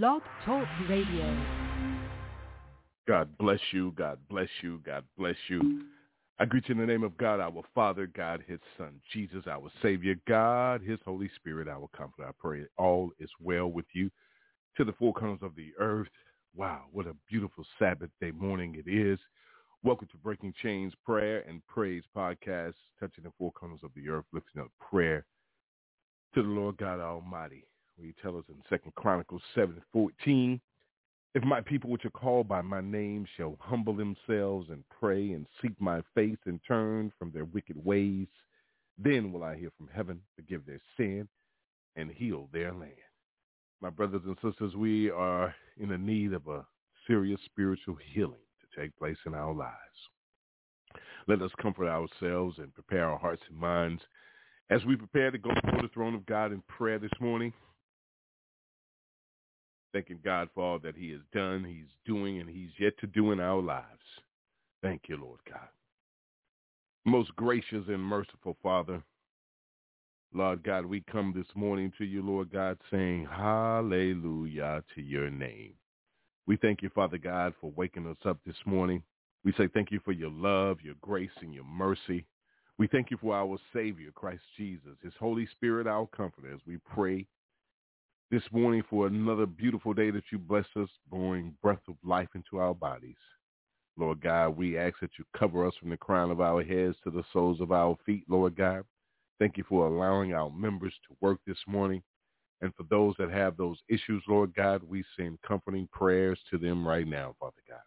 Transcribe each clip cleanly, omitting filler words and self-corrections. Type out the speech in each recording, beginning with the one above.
Blog Talk Radio. God bless you. God bless you. God bless you. I greet you in the name of God, our Father, God, His Son, Jesus, our Savior, God, His Holy Spirit, our Comforter. I pray all is well with you to the four corners of the earth. Wow, what a beautiful Sabbath day morning it is. Welcome to Breaking Chains Prayer and Praise Podcast, touching the four corners of the earth, lifting up prayer to the Lord God Almighty. He tells us in Second Chronicles 7:14, if my people which are called by my name shall humble themselves and pray and seek my face and turn from their wicked ways, then will I hear from heaven, forgive their sin, and heal their land. My brothers and sisters, we are in the need of a serious spiritual healing to take place in our lives. Let us comfort ourselves and prepare our hearts and minds as we prepare to go before the throne of God in prayer this morning. Thanking God for all that he has done, he's doing, and he's yet to do in our lives. Thank you, Lord God. Most gracious and merciful Father, Lord God, we come this morning to you, Lord God, saying hallelujah to your name. We thank you, Father God, for waking us up this morning. We say thank you for your love, your grace, and your mercy. We thank you for our Savior, Christ Jesus, his Holy Spirit, our Comforter, as we pray this morning for another beautiful day that you blessed us, blowing breath of life into our bodies. Lord God, we ask that you cover us from the crown of our heads to the soles of our feet, Lord God. Thank you for allowing our members to work this morning. And for those that have those issues, Lord God, we send comforting prayers to them right now, Father God.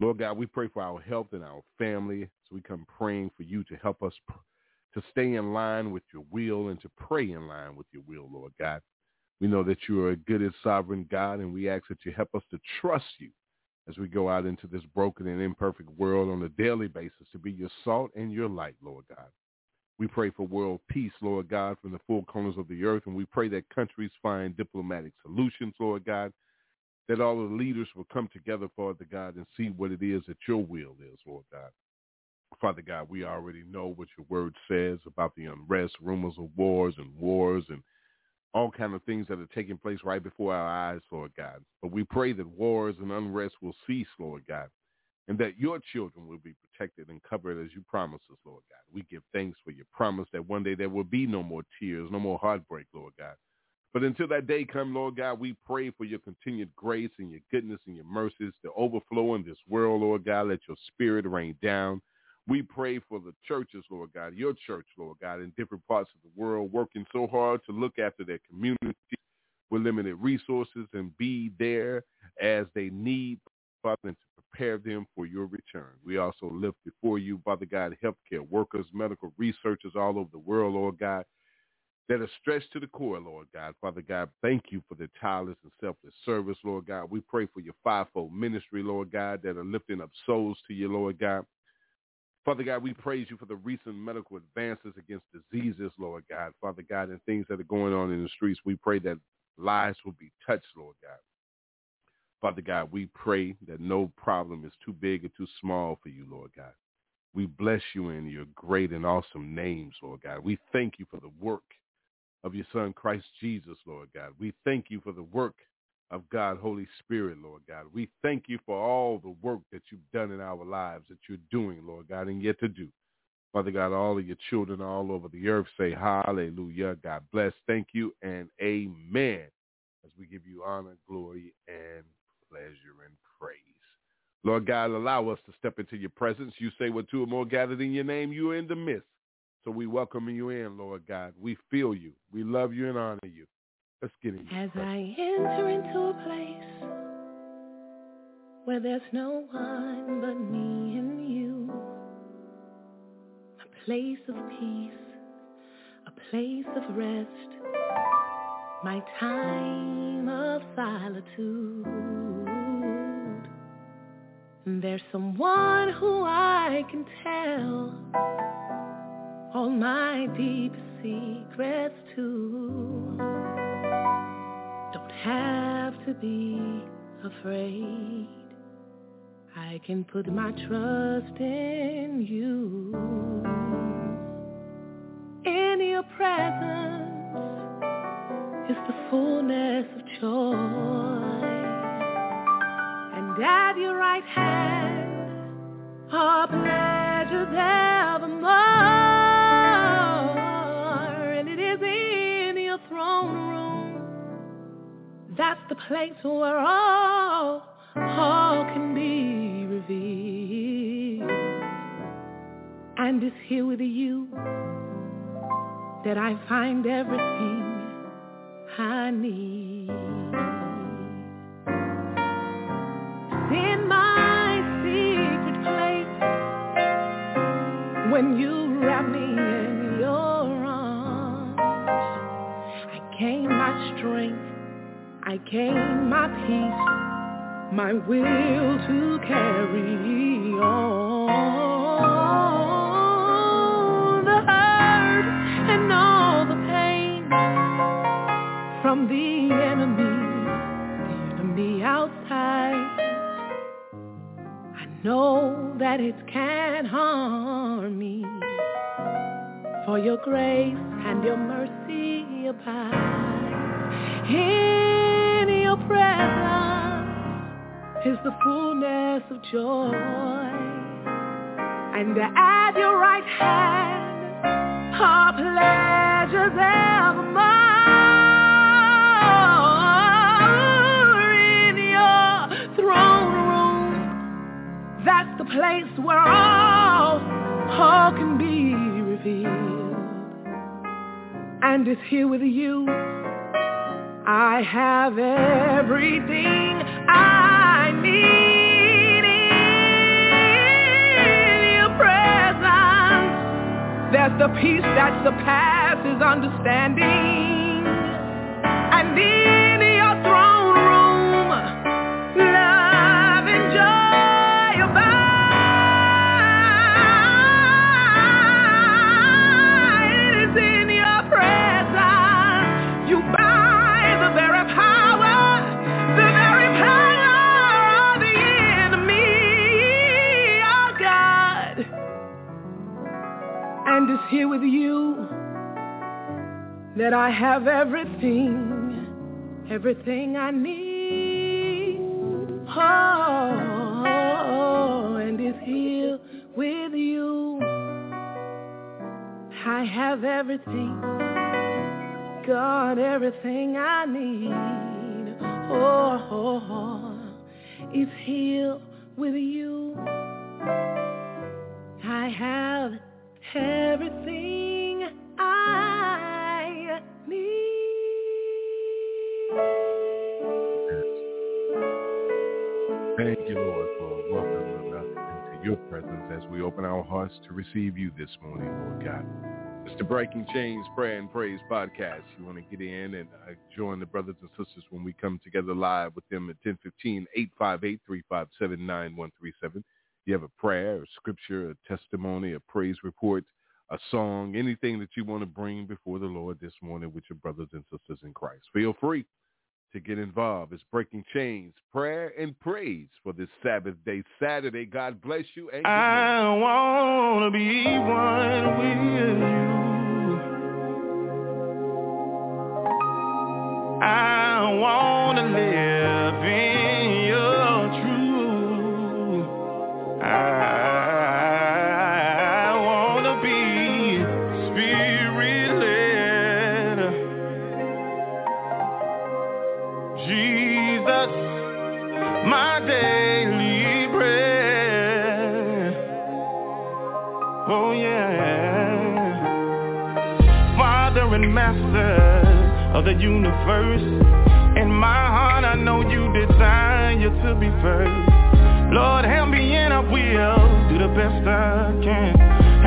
Lord God, we pray for our health and our family. So we come praying for you to help us to stay in line with your will and to pray in line with your will, Lord God. We know that you are a good and sovereign God, and we ask that you help us to trust you as we go out into this broken and imperfect world on a daily basis to be your salt and your light, Lord God. We pray for world peace, Lord God, from the four corners of the earth, and we pray that countries find diplomatic solutions, Lord God, that all the leaders will come together, Father God, and see what it is that your will is, Lord God. Father God, we already know what your word says about the unrest, rumors of wars and all kind of things that are taking place right before our eyes, Lord God. But we pray that wars and unrest will cease, Lord God, and that your children will be protected and covered as you promised us, Lord God. We give thanks for your promise that one day there will be no more tears, no more heartbreak, Lord God. But until that day come, Lord God, we pray for your continued grace and your goodness and your mercies to overflow in this world, Lord God. Let your spirit rain down. We pray for the churches, Lord God, your church, Lord God, in different parts of the world, working so hard to look after their community with limited resources and be there as they need, Father, and to prepare them for your return. We also lift before you, Father God, healthcare workers, medical researchers all over the world, Lord God, that are stretched to the core, Lord God. Father God, thank you for the tireless and selfless service, Lord God. We pray for your fivefold ministry, Lord God, that are lifting up souls to you, Lord God. Father God, we praise you for the recent medical advances against diseases, Lord God. Father God, and things that are going on in the streets, we pray that lives will be touched, Lord God. Father God, we pray that no problem is too big or too small for you, Lord God. We bless you in your great and awesome names, Lord God. We thank you for the work of your Son, Christ Jesus, Lord God. We thank you for the work of God, Holy Spirit, Lord God. We thank you for all the work that you've done in our lives, that you're doing, Lord God, and yet to do. Father God, all of your children all over the earth say hallelujah. God bless. Thank you and amen. As we give you honor, glory, and pleasure and praise. Lord God, allow us to step into your presence. You say what two or more gathered in your name, you are in the midst. So we welcome you in, Lord God. We feel you. We love you and honor you. Let's get in. As I enter into a place where there's no one but me and you, a place of peace, a place of rest, my time of solitude. There's someone who I can tell all my deep secrets to. Have to be afraid. I can put my trust in you. In your presence is the fullness of joy. and at your right hand are pleasures evermore. And it is in your throne room, that's the place where all can be revealed. And it's here with you that I find everything I need. In my secret place, when you wrap me in your arms, I gain my strength, I gain my peace, my will to carry on. From the enemy outside, I know that it can't harm me, for your grace and your mercy abide. In your presence is the fullness of joy, and at your right hand are pleasures evermore. That's the place where all can be revealed. And it's here with you I have everything I need. In your presence there's the peace that surpasses understanding, and in your throne room love and joy. And it's here with you that I have everything I need. Oh, and it's here with you I have everything, God, everything I need. Oh, it's here with you I have everything I need. Thank you, Lord, for welcoming us into your presence as we open our hearts to receive you this morning, Lord God. It's the Breaking Chains Prayer and Praise Podcast. You want to get in and join the brothers and sisters when we come together live with them at 10:15, 858-357-9137. You have a prayer, a scripture, a testimony, a praise report, a song, anything that you want to bring before the Lord this morning with your brothers and sisters in Christ. Feel free to get involved. It's Breaking Chains, Prayer and Praise for this Sabbath day, Saturday. God bless you. And I want to be one with you. I want to live in. I want to be spirit-led. Jesus, my daily bread. Oh, yeah. Father and Master of the universe, in my heart I know you desire to be first. Lord, help me and I will do the best I can.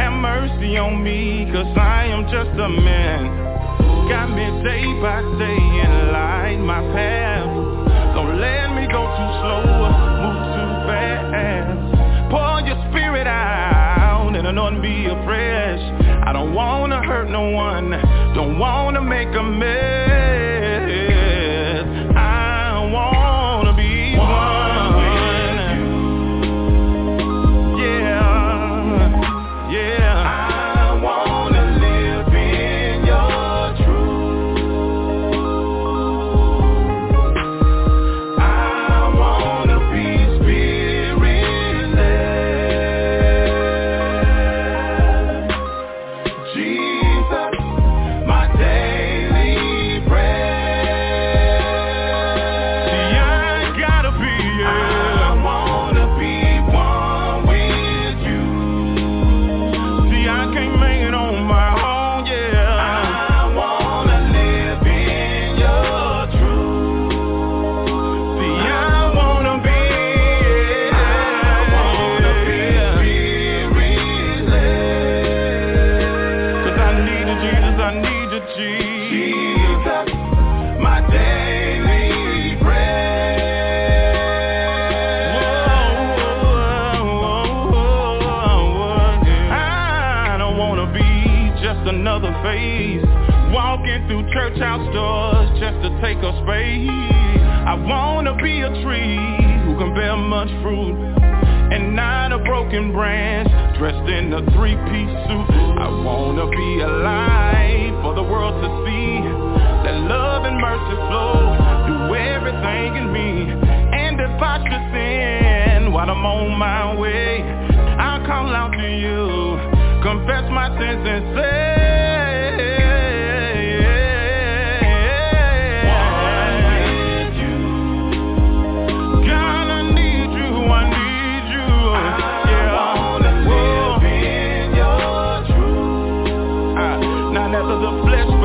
Have mercy on me, cause I am just a man. Got me day by day and light my path. Don't let me go too slow or move too fast. Pour your spirit out and anoint me afresh. I don't wanna hurt no one, don't wanna make a mess. I wanna be one. Running through church house doors just to take up space. I wanna be a tree who can bear much fruit, and not a broken branch dressed in a three-piece suit. I wanna be a light for the world to see, that love and mercy flow through everything in me. And if I should sin while I'm on my way, I'll call out to you, confess my sins and say,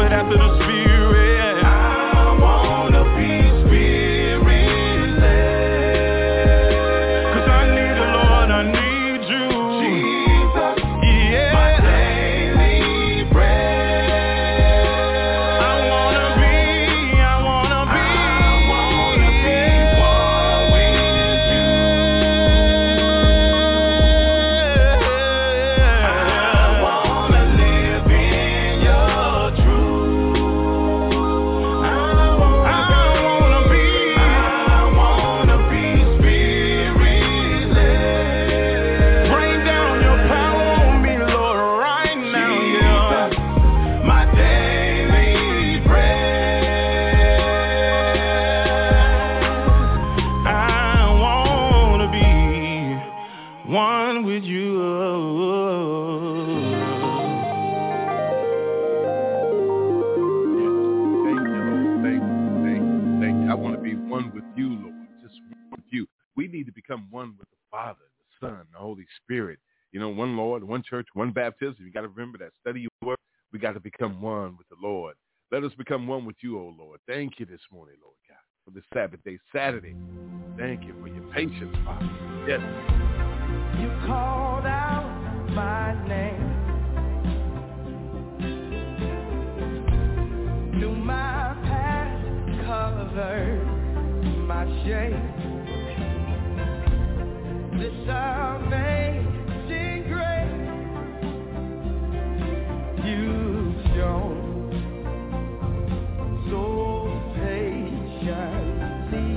after the spirit, I wanna be spirit-led, 'cause I need the Lord, I need you, Jesus, yeah, my daily bread. I wanna be one with you, I wanna live in your truth. I wanna be spirit-led. Bring down your power on me, Lord, right now, Jesus, my daily bread. I wanna be one with you. Thank you, Lord. Thank you. I want to be one with you, Lord. Just one with you. We need to become one with the Father, the Son, the Holy Spirit. You know, one Lord, one church, one baptism. You got to remember that. Study your word. We got to become one with the Lord. Let us become one with you, O Lord. Thank you this morning, Lord God, for this Sabbath day, Saturday. Thank you for your patience, Father. Yes. You called out my name, knew my past, covered my shame. This amazing grace you've shown, so patiently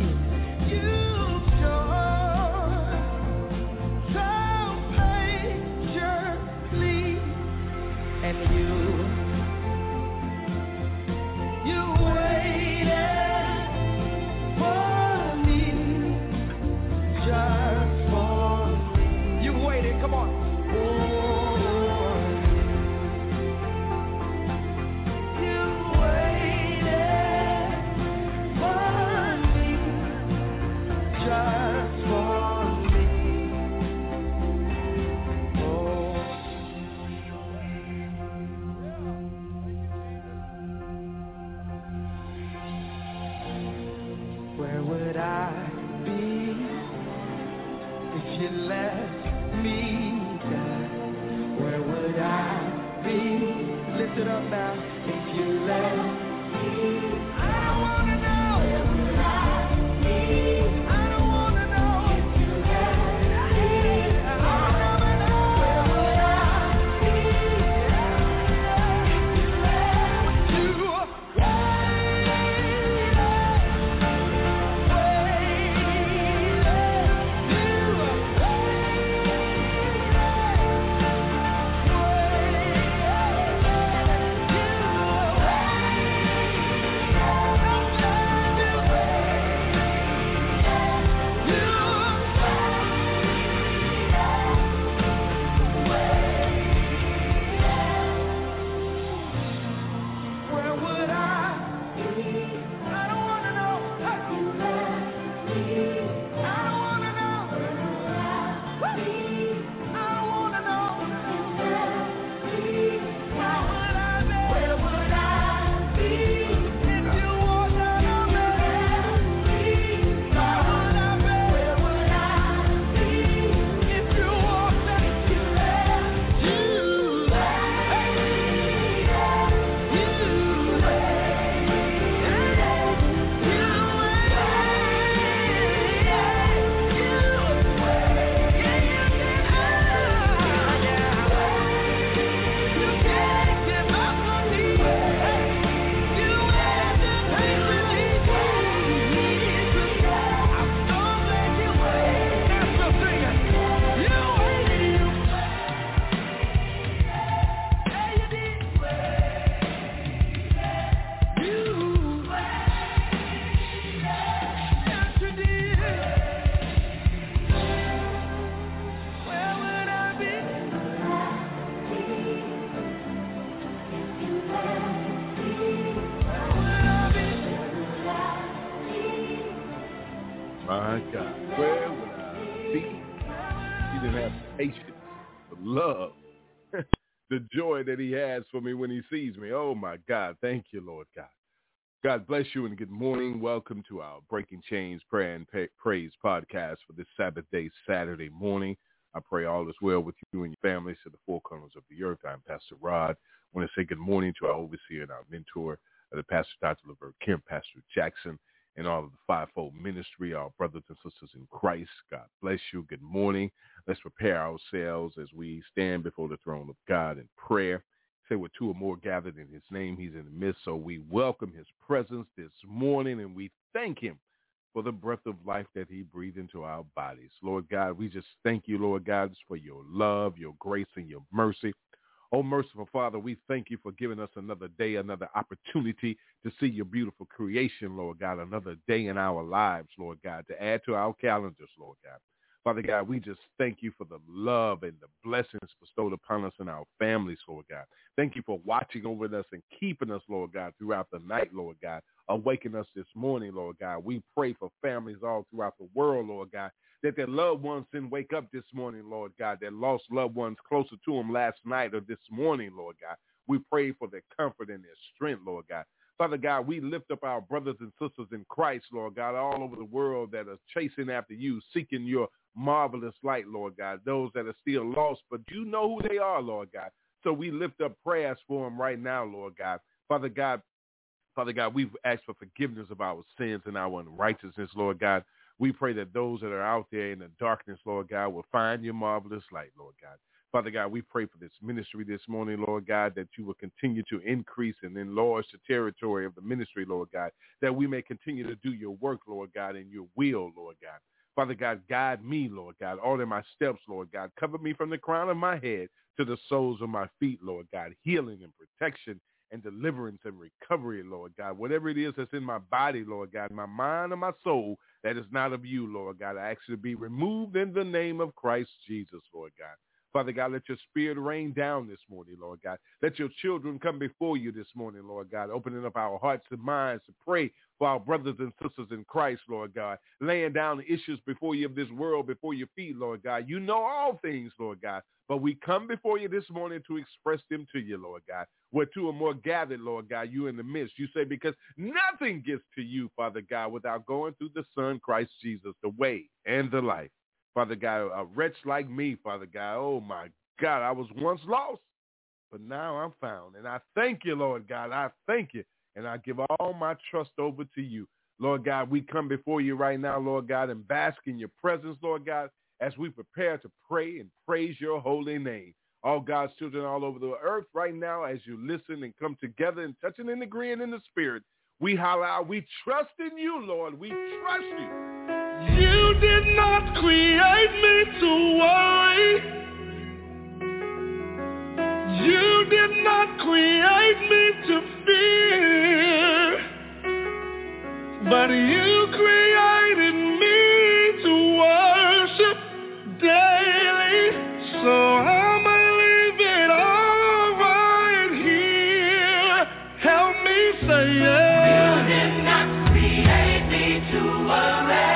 you've shown, so patiently, and you waited for me, just for me. You waited, come on. You waited for me, just for me. Oh, where would I be if you left me die? Where would I be? Lift it up now. If you left me, I wanna know. Where would I be? I don't wanna know. If you left me, I'll never know. Where would I be? If you left you, My God, where would I be? He didn't have patience, the love, the joy that he has for me when he sees me. Oh, my God. Thank you, Lord God. God bless you and good morning. Welcome to our Breaking Chains Prayer and Praise Podcast for this Sabbath day, Saturday morning. I pray all is well with you and your families to the four corners of the earth. I'm Pastor Rod. I want to say good morning to our overseer and our mentor, the Pastor Dr. Laverne Kemp, Pastor Jackson, and all of the fivefold ministry, our brothers and sisters in Christ. God bless you. Good morning. Let's prepare ourselves as we stand before the throne of God in prayer. Say with two or more gathered in his name, he's in the midst. So we welcome his presence this morning, and we thank him for the breath of life that he breathed into our bodies. Lord God, we just thank you, Lord God, for your love, your grace, and your mercy. Oh, merciful Father, we thank you for giving us another day, another opportunity to see your beautiful creation, Lord God, another day in our lives, Lord God, to add to our calendars, Lord God. Father God, we just thank you for the love and the blessings bestowed upon us and our families, Lord God. Thank you for watching over us and keeping us, Lord God, throughout the night, Lord God, awaken us this morning, Lord God. We pray for families all throughout the world, Lord God, that their loved ones didn't wake up this morning, Lord God, that lost loved ones closer to them last night or this morning, Lord God. We pray for their comfort and their strength, Lord God. Father God, we lift up our brothers and sisters in Christ, Lord God, all over the world that are chasing after you, seeking your marvelous light, Lord God, those that are still lost, but you know who they are, Lord God. So we lift up prayers for them right now, Lord God. Father God, we've asked for forgiveness of our sins and our unrighteousness, Lord God. We pray that those that are out there in the darkness, Lord God, will find your marvelous light, Lord God. Father God, we pray for this ministry this morning, Lord God, that you will continue to increase and enlarge the territory of the ministry, Lord God, that we may continue to do your work, Lord God, and your will, Lord God. Father God, guide me, Lord God, order my steps, Lord God. Cover me from the crown of my head to the soles of my feet, Lord God. Healing and protection and deliverance and recovery, Lord God. Whatever it is that's in my body, Lord God, my mind and my soul that is not of you, Lord God, I ask you to be removed in the name of Christ Jesus, Lord God. Father God, let your spirit rain down this morning, Lord God. Let your children come before you this morning, Lord God, opening up our hearts and minds to pray for our brothers and sisters in Christ, Lord God, laying down the issues before you of this world, before your feet, Lord God. You know all things, Lord God, but we come before you this morning to express them to you, Lord God. Where two or more gathered, Lord God, you in the midst. You say, because nothing gets to you, Father God, without going through the Son, Christ Jesus, the way and the life. Father God, a wretch like me, Father God, oh my God, I was once lost, but now I'm found. And I thank you, Lord God, I thank you. And I give all my trust over to you. Lord God, we come before you right now, Lord God, and bask in your presence, Lord God, as we prepare to pray and praise your holy name. All God's children all over the earth right now, as you listen and come together and touching and agreeing in the spirit, we holler out, we trust in you, Lord, we trust you. You did not create me to worry. You did not create me to fear. But you created me to worship daily. So I'ma leave it all right here. Help me say yeah. You did not create me to worry.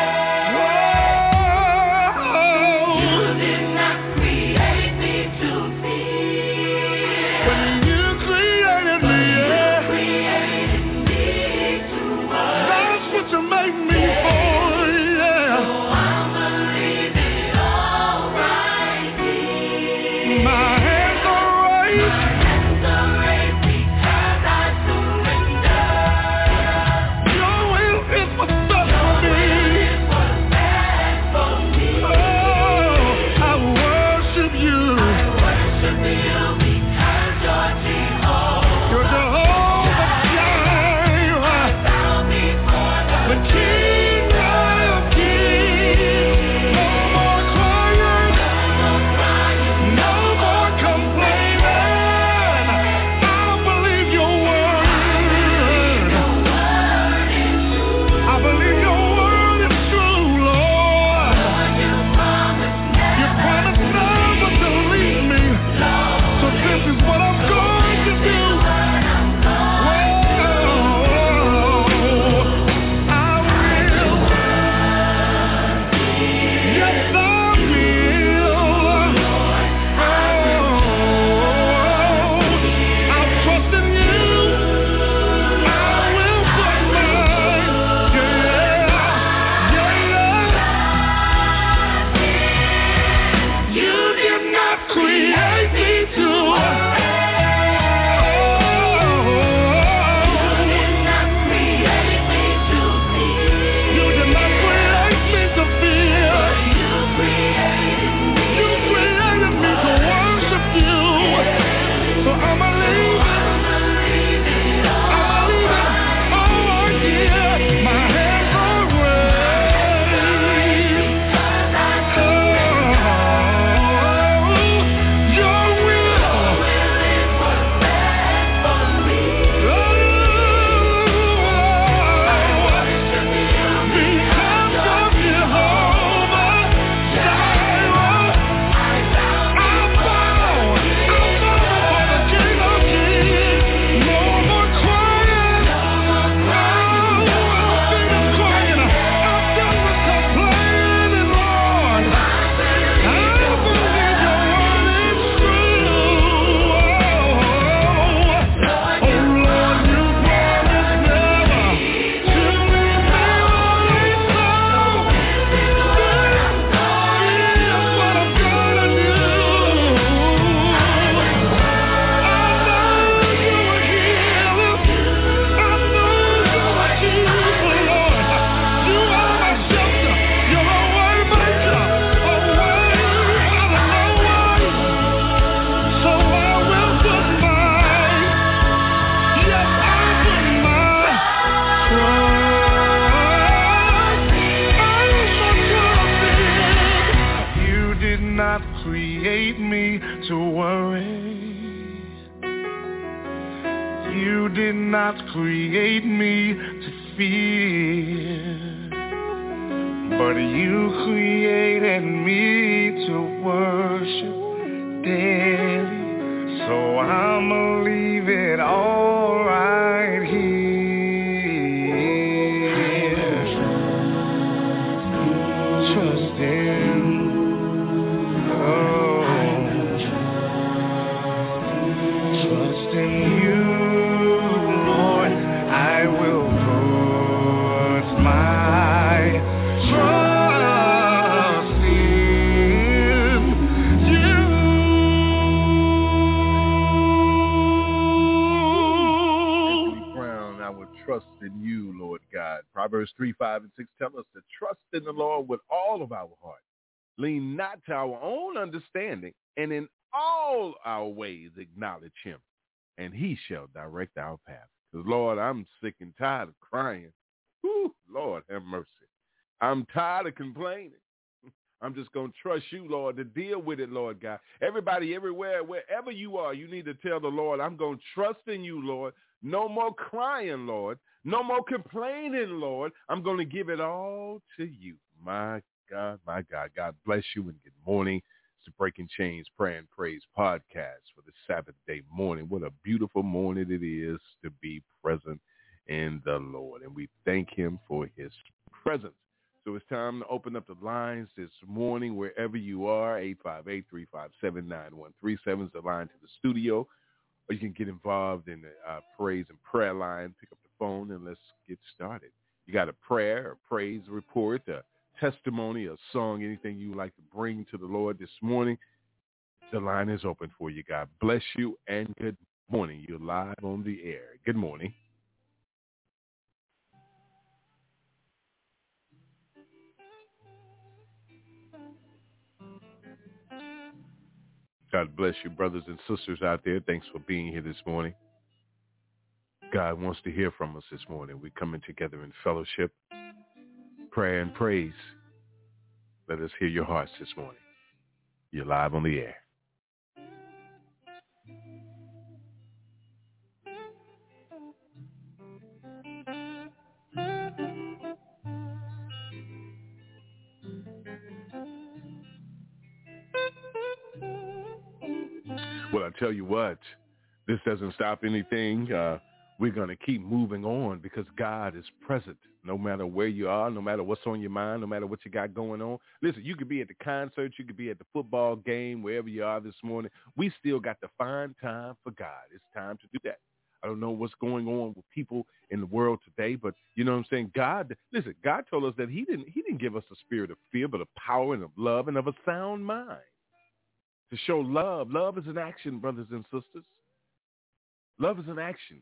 Make me whole. create me to worry. You did not create me to fear, but you created me to worship daily. So I'ma leave it all right here. Trust in you, Lord God. Proverbs 3, 5, and 6 tell us to trust in the Lord with all of our heart. Lean not to our own understanding, and in all our ways acknowledge him, and he shall direct our path. Because, Lord, I'm sick and tired of crying. Whew, Lord, have mercy. I'm tired of complaining. I'm just going to trust you, Lord, to deal with it, Lord God. Everybody, everywhere, wherever you are, you need to tell the Lord, I'm going to trust in you, Lord. No more crying, Lord. No more complaining, Lord. I'm going to give it all to you. My God, my God. God bless you and good morning. It's the Breaking Chains Prayer and Praise Podcast for the Sabbath day morning. What a beautiful morning it is to be present in the Lord. And we thank him for his presence. So it's time to open up the lines this morning, wherever you are. 858-357-9137 is the line to the studio. Or you can get involved in the praise and prayer line. Pick up the phone and let's get started. You got a prayer, a praise report, a testimony, a song, anything you would like to bring to the Lord this morning. The line is open for you. God bless you and good morning. You're live on the air. Good morning. God bless you, brothers and sisters out there. Thanks for being here this morning. God wants to hear from us this morning. We're coming together in fellowship, prayer, and praise. Let us hear your hearts this morning. You're live on the air. Well, I tell you what, this doesn't stop anything. We're going to keep moving on because God is present no matter where you are, no matter what's on your mind, no matter what you got going on. Listen, you could be at the concert, you could be at the football game, wherever you are this morning. We still got to find time for God. It's time to do that. I don't know what's going on with people in the world today, but you know what I'm saying? God, listen, God told us that he didn't give us a spirit of fear, but of power and of love and of a sound mind. To show love. Love is an action, brothers and sisters. Love is an action.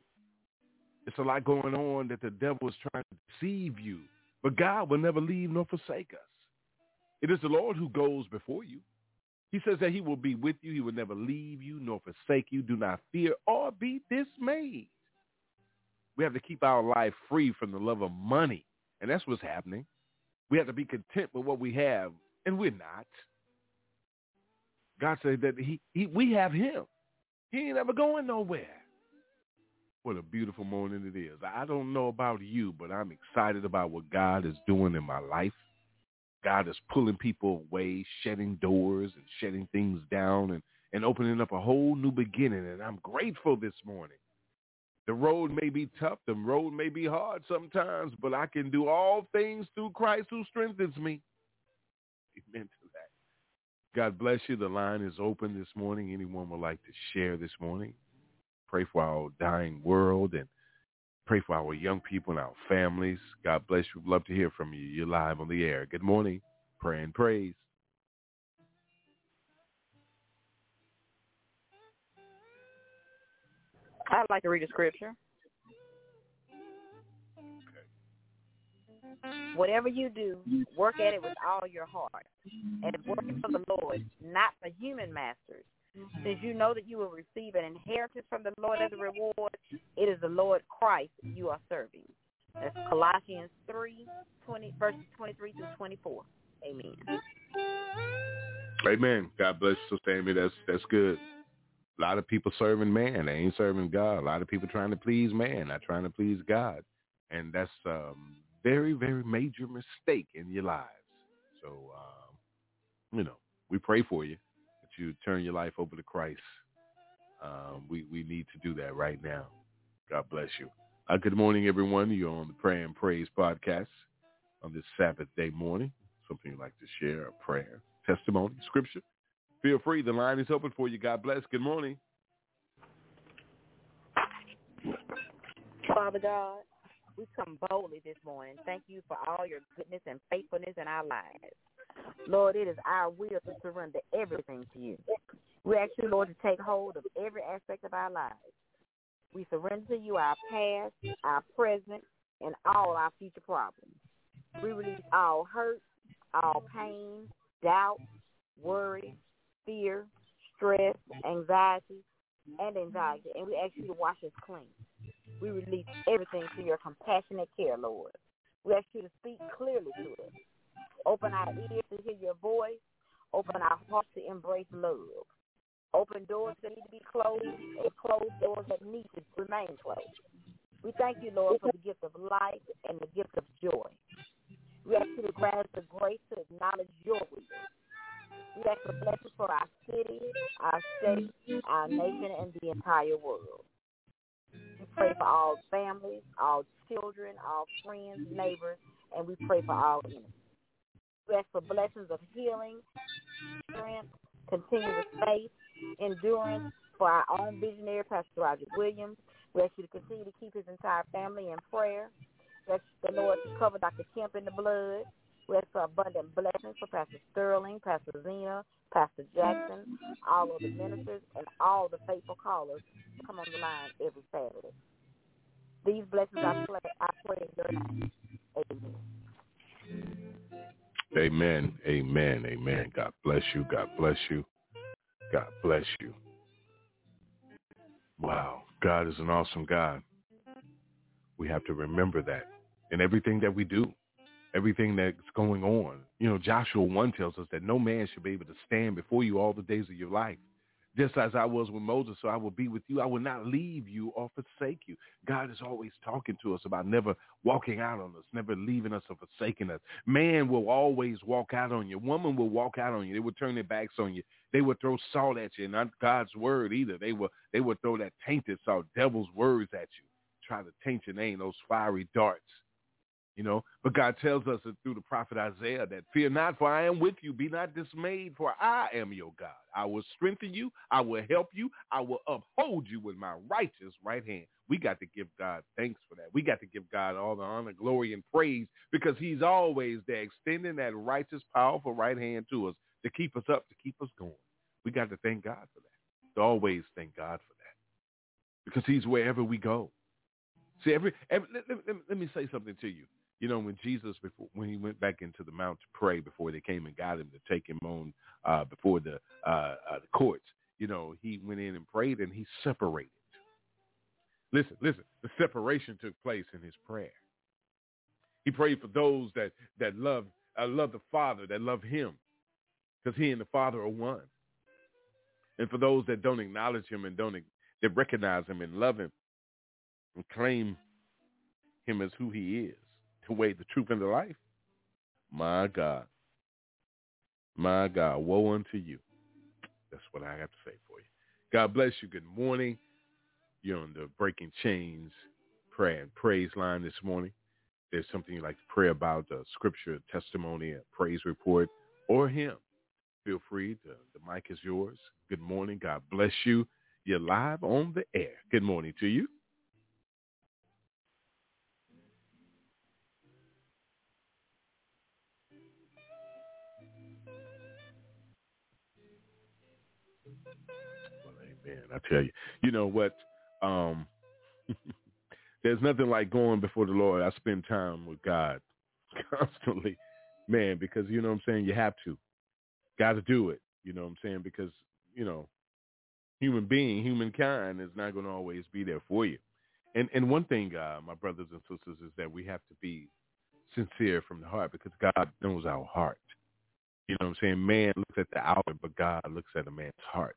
It's a lot going on that the devil is trying to deceive you. But God will never leave nor forsake us. It is the Lord who goes before you. He says that he will be with you. He will never leave you nor forsake you. Do not fear or be dismayed. We have to keep our life free from the love of money. And that's what's happening. We have to be content with what we have. And we're not. God said that we have him. He ain't ever going nowhere. What a beautiful morning it is. I don't know about you, but I'm excited about what God is doing in my life. God is pulling people away, shedding doors and shedding things down and opening up a whole new beginning. And I'm grateful this morning. The road may be tough. The road may be hard sometimes, but I can do all things through Christ who strengthens me. Amen. God bless you. The line is open this morning. Anyone would like to share this morning? Pray for our dying world and pray for our young people and our families. God bless you. We'd love to hear from you. You're live on the air. Good morning. Pray and praise. I'd like to read a scripture. Whatever you do, work at it with all your heart, and work for the Lord, not for human masters. Since you know that you will receive an inheritance from the Lord as a reward, it is the Lord Christ you are serving. That's Colossians 3, verses 23 through 24. Amen. Amen. God bless you, Sister Amy. That's good. A lot of people serving man. They ain't serving God. A lot of people trying to please man, not trying to please God. And that's a very, very major mistake in your lives. So, you know, we pray for you that you turn your life over to Christ. We need to do that right now. God bless you. Good morning, everyone. You're on the Prayer and Praise Podcast on this Sabbath day morning. Something you'd like to share, a prayer, testimony, scripture. Feel free. The line is open for you. God bless. Good morning. Father God, we come boldly this morning. Thank you for all your goodness and faithfulness in our lives. Lord, it is our will to surrender everything to you. We ask you, Lord, to take hold of every aspect of our lives. We surrender to you our past, our present, and all our future problems. We release all hurt, all pain, doubt, worry, fear, stress, anxiety, and we ask you to wash us clean. We release everything to your compassionate care, Lord. We ask you to speak clearly to us. Open our ears to hear your voice. Open our hearts to embrace love. Open doors that need to be closed and close doors that need to remain closed. We thank you, Lord, for the gift of life and the gift of joy. We ask you to grant us the grace to acknowledge your will. We ask for blessings for our city, our state, our nation, and the entire world. We pray for all families, all children, all friends, neighbors, and we pray for all enemies. We ask for blessings of healing, strength, continuous faith, endurance for our own visionary, Pastor Roger Williams. We ask you to continue to keep his entire family in prayer. We ask the Lord to cover Dr. Kemp in the blood. We ask for abundant blessings for Pastor Sterling, Pastor Zena, Pastor Jackson, all of the ministers, and all the faithful callers who come on the line every Saturday. These blessings I pray in your name. Amen. Amen. Amen. Amen. God bless you. God bless you. God bless you. Wow. God is an awesome God. We have to remember that in everything that we do, everything that's going on. You know, Joshua 1 tells us that no man should be able to stand before you all the days of your life. Just as I was with Moses, so I will be with you. I will not leave you or forsake you. God is always talking to us about never walking out on us, never leaving us or forsaking us. Man will always walk out on you. Woman will walk out on you. They will turn their backs on you. They will throw salt at you, and not God's word either. They will throw that tainted salt, devil's words at you, try to taint your name, those fiery darts. You know, but God tells us through the prophet Isaiah that fear not, for I am with you. Be not dismayed, for I am your God. I will strengthen you. I will help you. I will uphold you with my righteous right hand. We got to give God thanks for that. We got to give God all the honor, glory, and praise because he's always there extending that righteous, powerful right hand to us to keep us up, to keep us going. We got to thank God for that. To always thank God for that because he's wherever we go. See, let me say something to you. You know, when Jesus, when he went back into the mount to pray before they came and got him to take him on before the courts, you know, he went in and prayed and he separated. Listen, the separation took place in his prayer. He prayed for those that love the Father, that love him, because he and the Father are one. And for those that don't acknowledge him and that recognize him and love him and claim him as who he is. The way, the truth, and the life. My God, woe unto you. That's what I have to say for you. God bless you. Good morning. You're on the Breaking Chains Prayer and Praise line this morning. If there's something you'd like to pray about, a scripture, a testimony, a praise report, or hymn, feel free. The mic is yours. Good morning. God bless you. You're live on the air. Good morning to you. Man, I tell you, you know what? There's nothing like going before the Lord. I spend time with God constantly, man, because you know what I'm saying? You have to. Got to do it. You know what I'm saying? Because, you know, humankind is not going to always be there for you. And one thing, my brothers and sisters, is that we have to be sincere from the heart because God knows our heart. You know what I'm saying? Man looks at the outer, but God looks at a man's heart.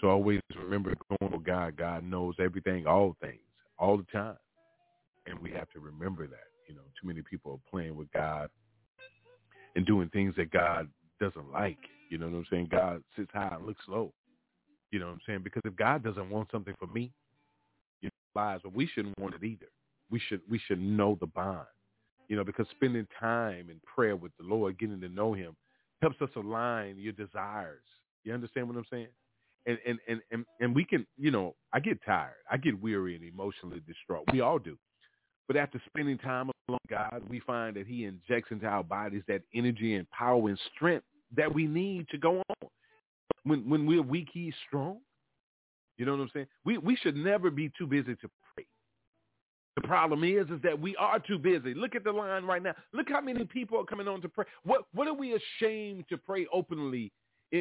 So always remember going to God. God knows everything, all things, all the time. And we have to remember that. You know, too many people are playing with God and doing things that God doesn't like. You know what I'm saying? God sits high and looks low. You know what I'm saying? Because if God doesn't want something for me, you know, lies, but we shouldn't want it either. We should know the bond. You know, because spending time in prayer with the Lord, getting to know him, helps us align your desires. You understand what I'm saying? And we can, you know, I get tired. I get weary and emotionally distraught. We all do. But after spending time along God, we find that he injects into our bodies that energy and power and strength that we need to go on. When we're weak, he's strong. You know what I'm saying? We should never be too busy to pray. The problem is that we are too busy. Look at the line right now. Look how many people are coming on to pray. What are we ashamed to pray openly you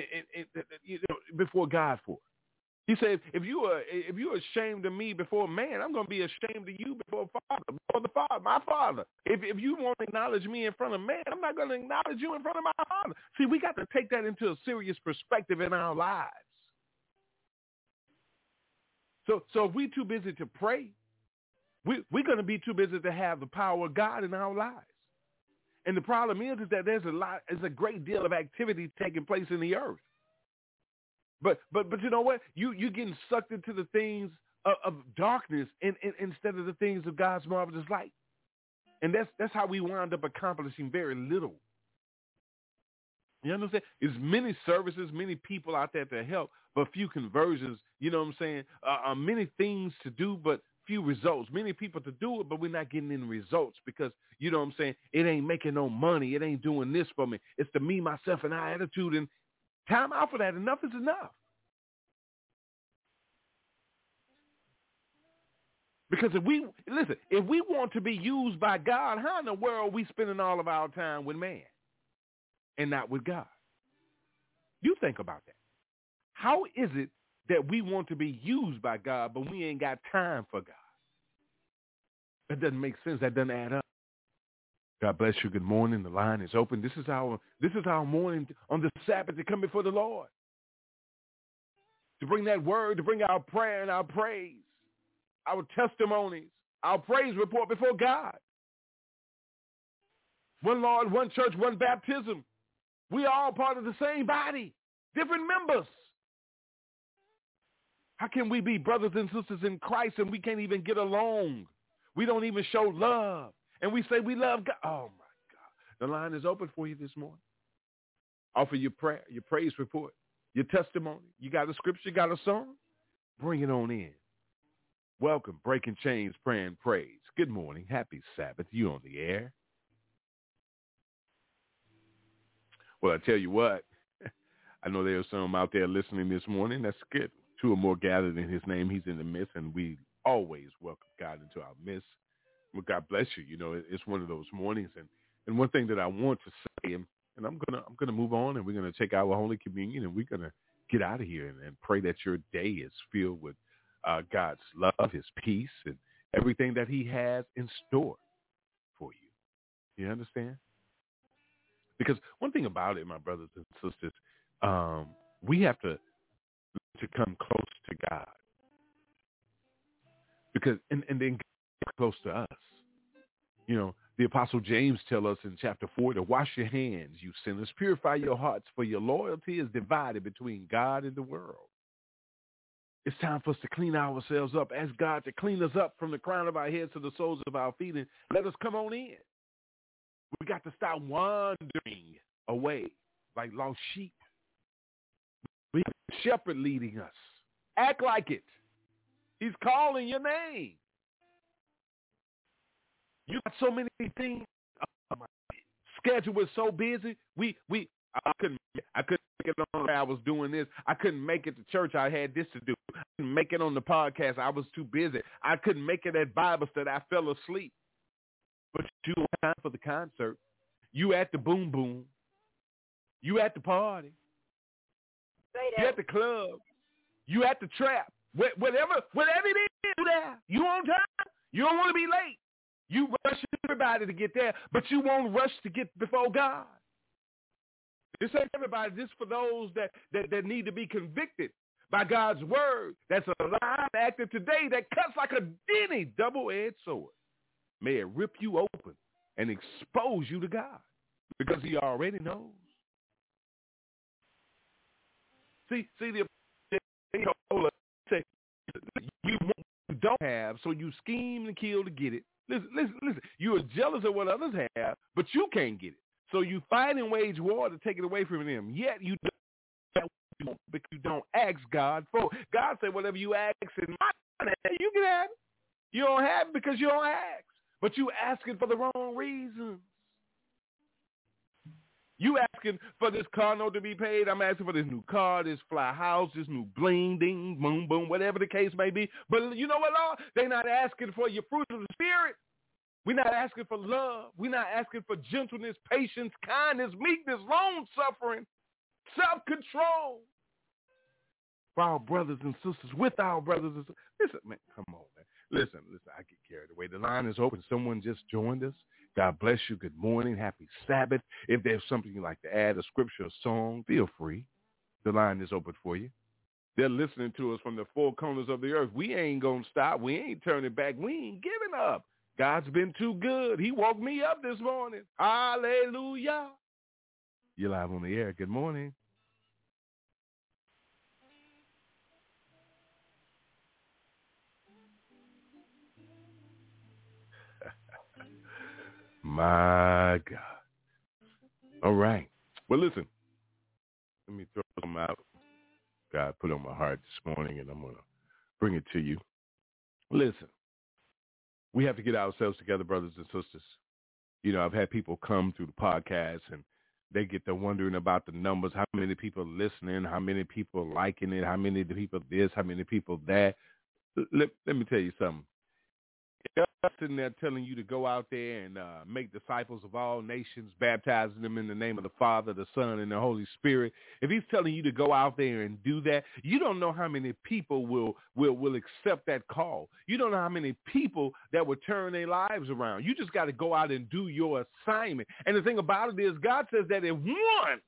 know, before God for? He said, if you are ashamed of me before man, I'm going to be ashamed of you before my Father. If you won't acknowledge me in front of man, I'm not going to acknowledge you in front of my Father. See, we got to take that into a serious perspective in our lives. So if we're too busy to pray, we're going to be too busy to have the power of God in our lives. And the problem is that there's a great deal of activity taking place in the earth. But you know what? You're getting sucked into the things of darkness and instead of the things of God's marvelous light. And that's how we wind up accomplishing very little. You understand? There's many services, many people out there to help, but few conversions. You know what I'm saying? Many things to do, but few results. Many people to do it, but we're not getting any results because, you know what I'm saying, it ain't making no money. It ain't doing this for me. It's the me, myself, and I attitude, and time out for that. Enough is enough. Because if we want to be used by God, how in the world are we spending all of our time with man and not with God? You think about that. How is it that we want to be used by God, but we ain't got time for God? That doesn't make sense. That doesn't add up. God bless you. Good morning. The line is open. This is our morning on the Sabbath to come before the Lord, to bring that word, to bring our prayer and our praise, our testimonies, our praise report before God. One Lord, one church, one baptism. We are all part of the same body, different members. How can we be brothers and sisters in Christ and we can't even get along? We don't even show love. And we say we love God. Oh, my God. The line is open for you this morning. Offer your prayer, your praise report, your testimony. You got a scripture, got a song? Bring it on in. Welcome, Breaking Chains, Prayer and Praise. Good morning. Happy Sabbath. You on the air. Well, I tell you what. I know there are some out there listening this morning. That's good. Two or more gathered in his name. He's in the midst, and we always welcome God into our midst. Well, God bless you. You know, it's one of those mornings, and one thing that I want to say, and I'm gonna move on, and we're gonna take our Holy Communion, and we're gonna get out of here and pray that your day is filled with God's love, His peace, and everything that He has in store for you. You understand? Because one thing about it, my brothers and sisters, we have to come close to God, because and then God close to us. You know, the Apostle James tells us in chapter 4 to wash your hands, you sinners, purify your hearts, for your loyalty is divided between God and the world. It's time for us to clean ourselves up, ask God to clean us up from the crown of our heads to the soles of our feet, and let us come on in. We got to stop wandering away like lost sheep. We have a shepherd leading us. Act like it. He's calling your name. You got so many things. Oh, my schedule was so busy. I couldn't make it on. I was doing this. I couldn't make it to church. I had this to do. I couldn't make it on the podcast. I was too busy. I couldn't make it at Bible study. I fell asleep. But you don't have time for the concert. You at the boom boom. You at the party. You at the club. You at the trap. Whatever it is, you there. You on time. You don't want to be late. You rush everybody to get there, but you won't rush to get before God. This ain't everybody. This is for those that need to be convicted by God's word. That's a live active today that cuts like a dinny double-edged sword. May it rip you open and expose you to God, because he already knows. See the told us, you don't have, so you scheme and kill to get it. Listen. You are jealous of what others have, but you can't get it. So you fight and wage war to take it away from them. Yet you don't, because you don't ask God for it. God said, whatever you ask in my name, you can have it. You don't have it because you don't ask. But you asking for the wrong reasons. You asking for this car note to be paid. I'm asking for this new car, this fly house, this new bling, ding, boom, boom, whatever the case may be. But you know what, Lord? They're not asking for your fruit of the Spirit. We're not asking for love. We're not asking for gentleness, patience, kindness, meekness, long-suffering, self-control. For our brothers and sisters, with our brothers and sisters. Listen, man, come on, man. Listen, I get carried away. The line is open. Someone just joined us. God bless you. Good morning. Happy Sabbath. If there's something you'd like to add, a scripture, a song, feel free. The line is open for you. They're listening to us from the four corners of the earth. We ain't going to stop. We ain't turning back. We ain't giving up. God's been too good. He woke me up this morning. Hallelujah. You're live on the air. Good morning. My God. All right. Well, listen. Let me throw something out God put on my heart this morning, and I'm going to bring it to you. Listen, we have to get ourselves together, brothers and sisters. You know, I've had people come through the podcast, and they get to wondering about the numbers, how many people are listening, how many people are liking it, how many people this, how many people that. Let me tell you something. They're sitting there telling you to go out there and make disciples of all nations, baptizing them in the name of the Father, the Son, and the Holy Spirit. If he's telling you to go out there and do that, you don't know how many people will accept that call. You don't know how many people that will turn their lives around. You just got to go out and do your assignment. And the thing about it is God says that if one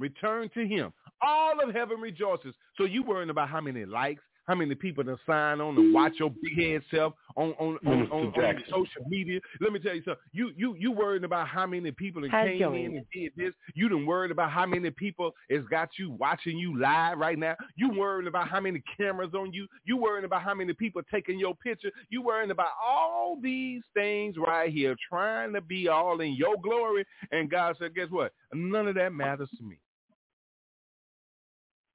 return to him, all of heaven rejoices. So you worrying about how many likes, how many people to sign on and watch your big head self on social media? Let me tell you something. You worried about how many people that came in and did this. You done worried about how many people has got you watching you live right now. You worried about how many cameras on you. You worried about how many people taking your picture. You worried about all these things right here, trying to be all in your glory. And God said, guess what? None of that matters to me.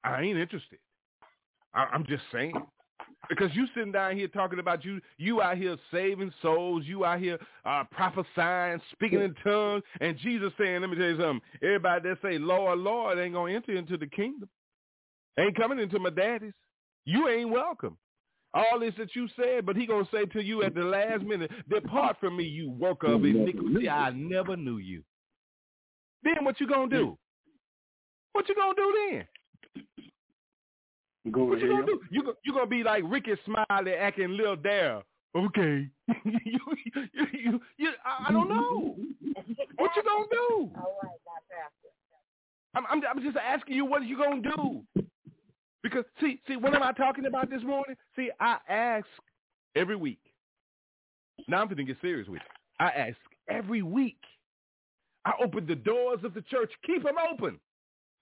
I ain't interested. I'm just saying, because you sitting down here talking about you out here saving souls, you out here prophesying, speaking in tongues, and Jesus saying, let me tell you something, everybody that say, Lord, Lord, ain't going to enter into the kingdom, ain't coming into my daddy's, you ain't welcome. All this that you said, but he going to say to you at the last minute, depart from me, you worker of iniquity, I never knew you. Then what you going to do? What you going to do then? What you gonna do? You gonna be like Ricky Smiley acting little there? Okay. I don't know. What you gonna do? All right, I'm just asking you, what are you gonna do? Because see, what am I talking about this morning? See, I ask every week. Now I'm gonna get serious with you. I ask every week. I open the doors of the church. Keep them open.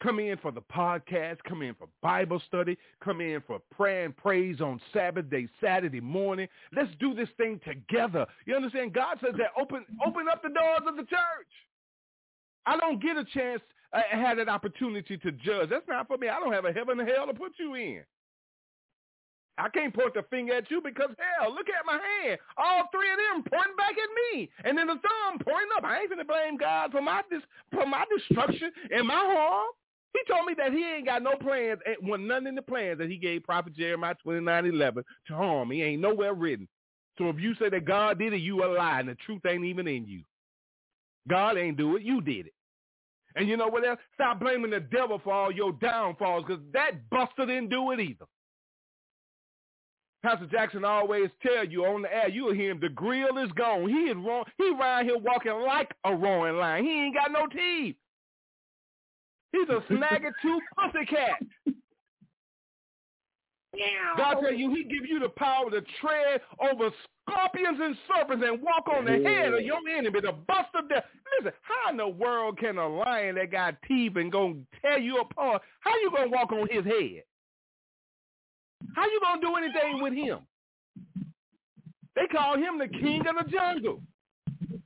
Come in for the podcast, come in for Bible study, come in for prayer and praise on Sabbath day, Saturday morning. Let's do this thing together. You understand? God says that open up the doors of the church. I don't get a chance, I had an opportunity to judge. That's not for me. I don't have a heaven or hell to put you in. I can't point the finger at you because, hell, look at my hand. All three of them pointing back at me. And then the thumb pointing up. I ain't going to blame God for my destruction and my harm. He told me that he ain't got no plans, none in the plans that he gave Prophet Jeremiah 29:11 to harm. He ain't nowhere written. So if you say that God did it, you a lie, and the truth ain't even in you. God ain't do it. You did it. And you know what else? Stop blaming the devil for all your downfalls, because that buster didn't do it either. Pastor Jackson always tell you on the air, you'll hear him, the grill is gone. He is wrong. He around here walking like a roaring lion. He ain't got no teeth. He's a snagger-tooth pussycat. God tell you, he give you the power to tread over scorpions and serpents and walk on the head of your enemy, the bust of death. Listen, how in the world can a lion that got teeth and going to tear you apart, how you going to walk on his head? How you going to do anything with him? They call him the king of the jungle.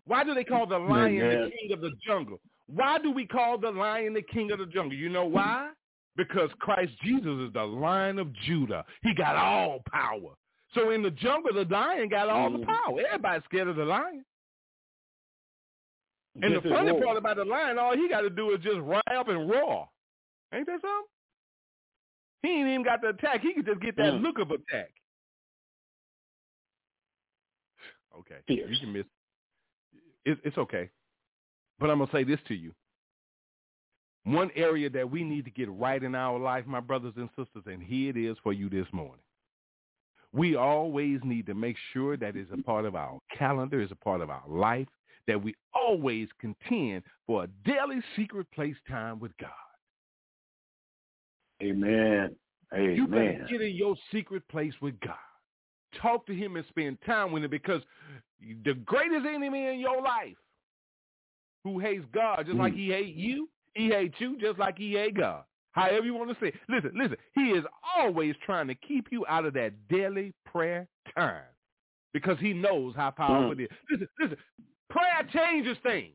Why do they call the lion the king of the jungle? Why do we call the lion the king of the jungle? You know why? Because Christ Jesus is the Lion of Judah. He got all power. So in the jungle, the lion got all the power. Everybody's scared of the lion. And the funny part about the lion, all he got to do is just run up and roar. Ain't that something? He ain't even got to attack. He could just get that look of attack. Okay. Fierce. You can miss. It's okay. But I'm going to say this to you. One area that we need to get right in our life, my brothers and sisters, and here it is for you this morning. We always need to make sure that it's a part of our calendar, it's a part of our life, that we always contend for a daily secret place time with God. Amen. Amen. You better get in your secret place with God. Talk to him and spend time with him, because the greatest enemy in your life who hates God just like he hates you, he hates you just like he hates God. However you want to say it. Listen, he is always trying to keep you out of that daily prayer time because he knows how powerful it is. Listen, prayer changes things.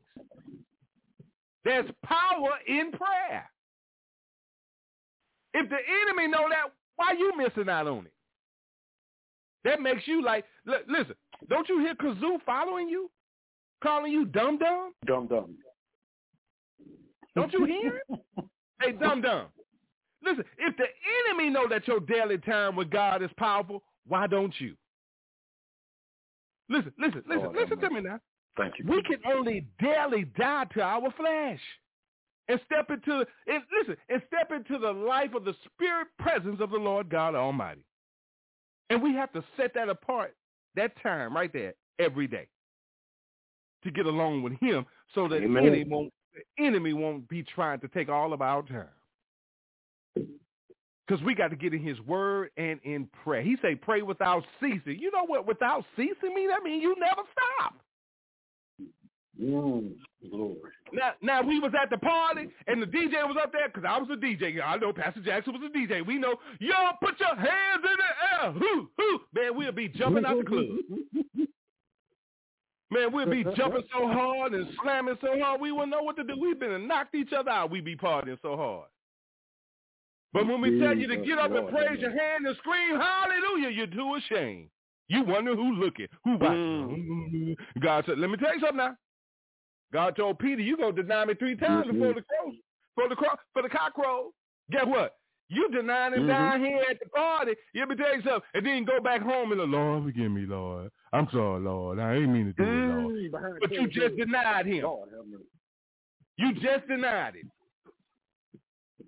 There's power in prayer. If the enemy know that, why are you missing out on it? That makes you like, listen, don't you hear Kazoo following you? Calling you dum-dum? Dum-dum. Don't you hear it? Hey, dum-dum. Listen, if the enemy know that your daily time with God is powerful, why don't you? Listen to me now. Thank you. We can only daily die to our flesh and step into the life of the spirit presence of the Lord God Almighty. And we have to set that apart, that time right there, every day to get along with him so that the enemy won't be trying to take all of our time. Because we got to get in his word and in prayer. He say, pray without ceasing. You know what without ceasing means? I mean, you never stop. Mm, Lord. Now we was at the party and the DJ was up there because I was a DJ. I know Pastor Jackson was a DJ. We know, y'all put your hands in the air. Hoo. Man, we'll be jumping out the club. Man, we'll be jumping so hard and slamming so hard we wouldn't know what to do. We've been knocked each other out. We be partying so hard. But when we tell you to get up and praise your hand and scream hallelujah, you're too ashamed. You wonder who looking, who watching. God said, let me tell you something now. God told Peter, you going to deny me 3 times before the cock crows. Get what? You denying him down here at the party. You ever tell you something? And then go back home and the Lord, forgive me, Lord. I'm sorry, Lord. I ain't mean to do it, Lord. But you just denied him. Lord, you just denied it.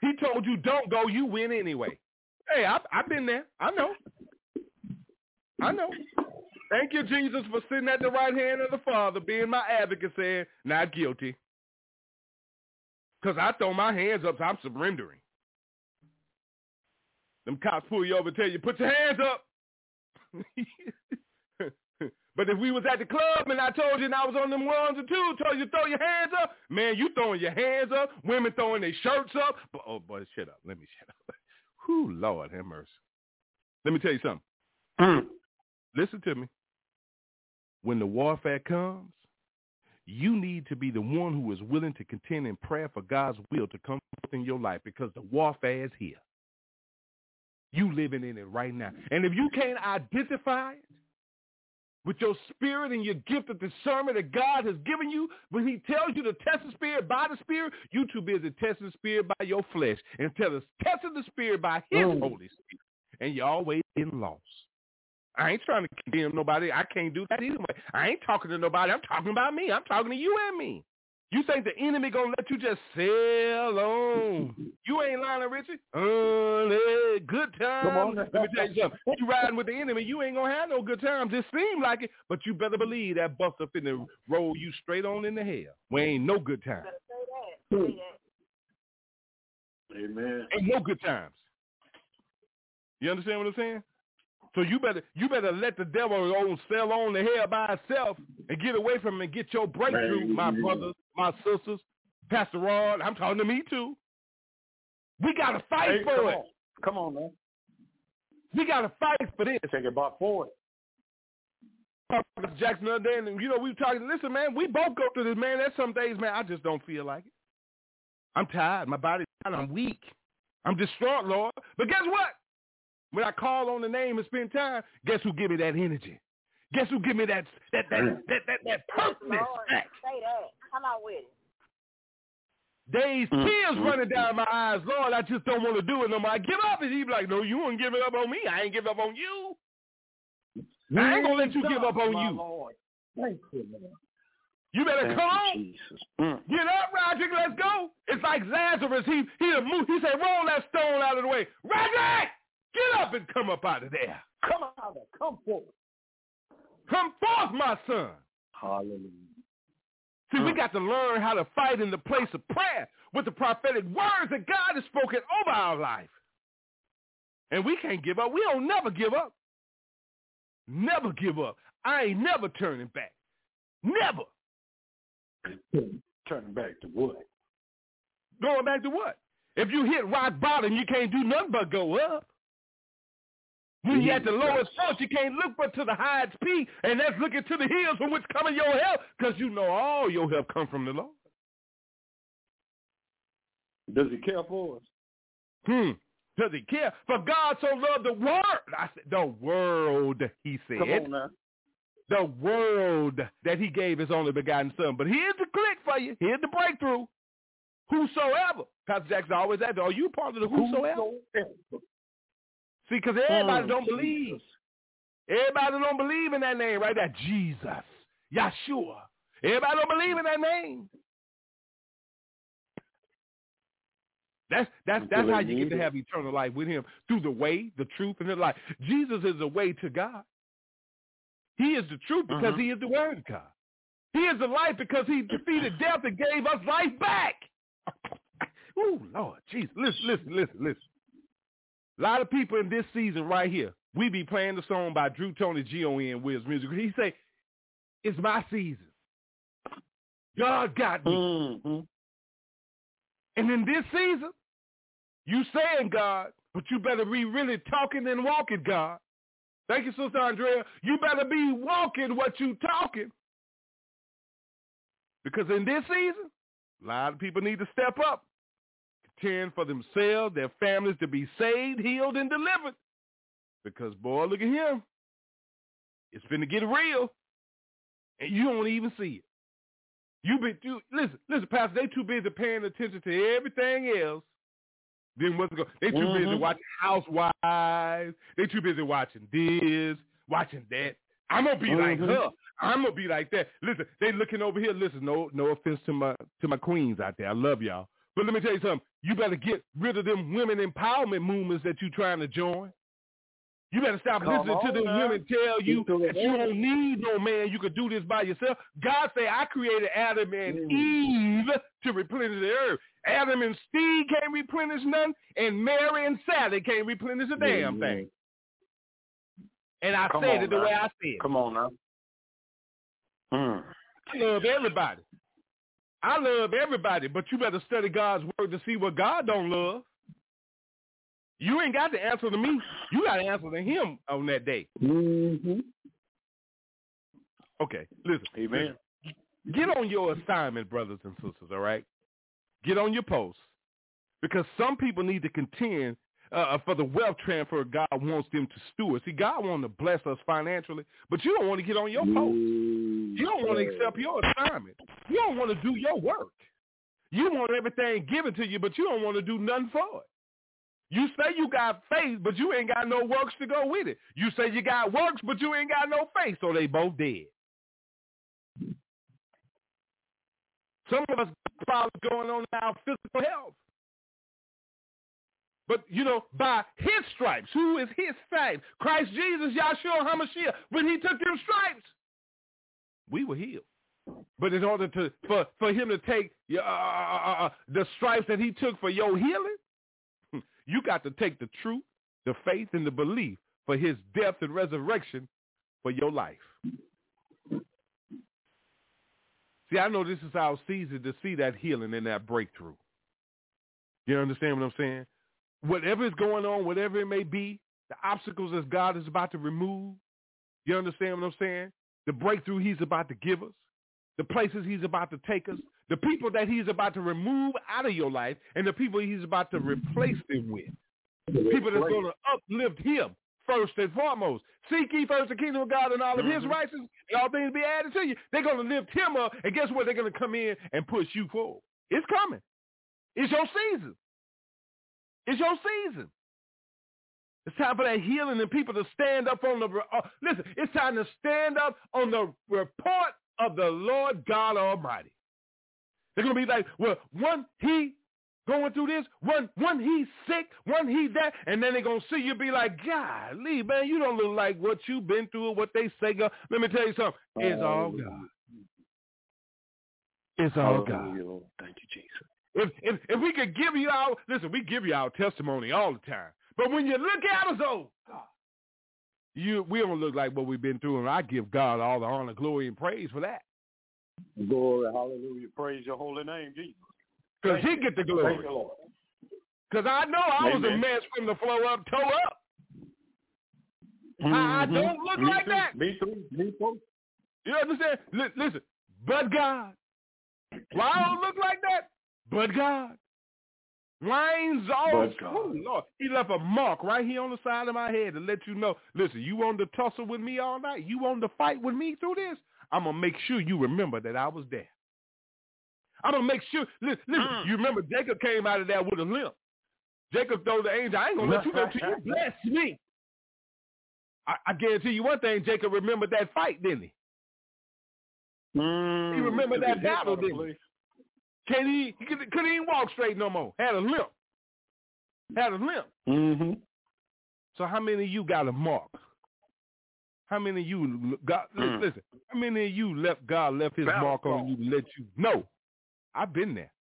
He told you don't go. You went anyway. Hey, I've been there. I know. Thank you, Jesus, for sitting at the right hand of the Father, being my advocate, saying, not guilty. Because I throw my hands up, so I'm surrendering. Them cops pull you over and tell you, put your hands up. But if we was at the club and I told you and I was on them ones and twos, told you throw your hands up, man, you throwing your hands up, women throwing their shirts up. But, oh, boy, shut up. Let me shut up. Whew, Lord, have mercy. Let me tell you something. Listen to me. When the warfare comes, you need to be the one who is willing to contend in prayer for God's will to come in your life, because the warfare is here. You living in it right now. And if you can't identify it with your spirit and your gift of discernment that God has given you, when he tells you to test the spirit by the spirit, you too busy testing the spirit by your flesh instead of testing the spirit by his Holy Spirit. And you're always in loss. I ain't trying to condemn nobody. I can't do that either way. I ain't talking to nobody. I'm talking about me. I'm talking to you and me. You think the enemy going to let you just sail on? You ain't lying, Richie. Good times. Let me tell you something. You riding with the enemy, you ain't going to have no good times. It seems like it, but you better believe that bust up in the roll you straight on in the hell. We ain't no good time. Amen. Ain't no good times. You understand what I'm saying? So you better let the devil go sail on the hell by itself and get away from him and get your breakthrough, Amen. My brothers, my sisters, Pastor Rod. I'm talking to me too. We got to fight for it. Come on, man. We got to fight for this. Take it back forward. Pastor Jackson the other day, and we were talking. Listen, man, we both go through this, man. There's some days, man, I just don't feel like it. I'm tired. My body's tired. I'm weak. I'm distraught, Lord. But guess what? When I call on the name and spend time, guess who give me that energy? Guess who give me that purpose? Back? Say that. Come out with it. Days, tears running down my eyes. Lord, I just don't want to do it no more. I give up. And he be like, no, you ain't giving up on me. I ain't give up on you. I ain't going to let you give up on you. Lord. Thank you, Lord. You better come on. Get up, Roderick. Let's go. It's like Lazarus. He moved. He said, roll that stone out of the way. Roderick, get up and come up out of there. Come out of there. Come forth. Come forth, my son. Hallelujah. See, we got to learn how to fight in the place of prayer with the prophetic words that God has spoken over our life. And we can't give up. We don't never give up. Never give up. I ain't never turning back. Never. Turning back to what? Going back to what? If you hit rock bottom, you can't do nothing but go up. When you're at the lowest point, you can't look but to the highest peak, and that's looking to the hills from which coming your help, because you know all your help come from the Lord. Does he care for us? Does he care? For God so loved the world. I said, the world, he said. Come on now. The world that he gave his only begotten son. But here's the click for you. Here's the breakthrough. Whosoever. Pastor Jackson always asked, are you part of the whosoever? See, because everybody don't believe. Everybody don't believe in that name right there. Jesus. Yahshua. Everybody don't believe in that name. That's how you get to have eternal life with him. Through the way, the truth, and the life. Jesus is the way to God. He is the truth because he is the word of God. He is the life because he defeated death and gave us life back. Oh, Lord, Jesus. Listen. A lot of people in this season right here, we be playing the song by Drew Tony, G-O-N, Wiz Music. He say, it's my season. God got me. And in this season, you saying God, but you better be really talking and walking God. Thank you, Sister Andrea. You better be walking what you talking. Because in this season, a lot of people need to step up, contend for themselves, their families to be saved, healed, and delivered. Because, boy, look at him. It's finna get real, and you don't even see it. Listen, Pastor, they too busy paying attention to everything else. Then what's going? They too busy watching Housewives. They too busy watching this, watching that. I'm gonna be like her. I'm gonna be like that. Listen, they looking over here. Listen, no offense to my queens out there. I love y'all, but let me tell you something. You better get rid of them women empowerment movements that you trying to join. You better stop listening to them women tell you that you don't need no man. You could do this by yourself. God say, I created Adam and Eve to replenish the earth. Adam and Steve can't replenish nothing, and Mary and Sally can't replenish a damn thing. And I said it the way I said it. Come on now. I love everybody. But you better study God's word to see what God don't love. You ain't got to answer to me. You got to answer to him on that day. Okay, listen. Amen. Get on your assignment, brothers and sisters, all right? Get on your post. Because some people need to contend for the wealth transfer God wants them to steward. See, God wants to bless us financially, but you don't want to get on your post. You don't want to accept your assignment. You don't want to do your work. You want everything given to you, but you don't want to do nothing for it. You say you got faith, but you ain't got no works to go with it. You say you got works, but you ain't got no faith, so they both dead. Some of us got problems going on in our physical health. But, by his stripes, who is his stripes? Christ Jesus, Yahshua HaMashiach, when he took them stripes, we were healed. But in order for him to take the stripes that he took for your healing, You got to take the truth, the faith, and the belief for his death and resurrection for your life. See, I know this is our season to see that healing and that breakthrough. You understand what I'm saying? Whatever is going on, whatever it may be, the obstacles that God is about to remove, you understand what I'm saying? The breakthrough he's about to give us, the places he's about to take us, the people that he's about to remove out of your life, and the people he's about to replace them with. People that's going to uplift him first and foremost. Seek ye first the kingdom of God and all of his righteousness, and all things be added to you. They're going to lift him up, and guess what? They're going to come in and push you forward. It's coming. It's your season. It's your season. It's time for that healing and people to stand up on the listen, it's time to stand up on the report of the Lord God Almighty. They're going to be like, well, one he going through this, one he's sick, one he that, and then they're going to see you be like, golly, man, you don't look like what you've been through or what they say. God. Let me tell you something. It's all God. It's all God. Thank you, Jesus. If we could give you our, listen, we give you our testimony all the time. But when you look at us, oh, we don't look like what we've been through, and I give God all the honor, glory, and praise for that. Glory, hallelujah, praise your holy name, Jesus. Because he get the glory. Because I know I was a mess from the floor up, toe up. I don't look like that. Me too, me too. You understand? Listen, but God. Why I don't look like that? But God. Mine's all true, Lord. He left a mark right here on the side of my head to let you know, listen, you want to tussle with me all night? You want to fight with me through this? I'm going to make sure you remember that I was there. I'm going to make sure. Listen, you remember Jacob came out of there with a limp. Jacob told the angel, I ain't going to let you go till you bless me. I guarantee you one thing, Jacob remembered that fight, didn't he? He remembered that battle, didn't he? He couldn't even walk straight no more. Had a limp. So how many of you got a mark? How many of you got? Listen, how many of you left his mark on you to let you know? I've been there.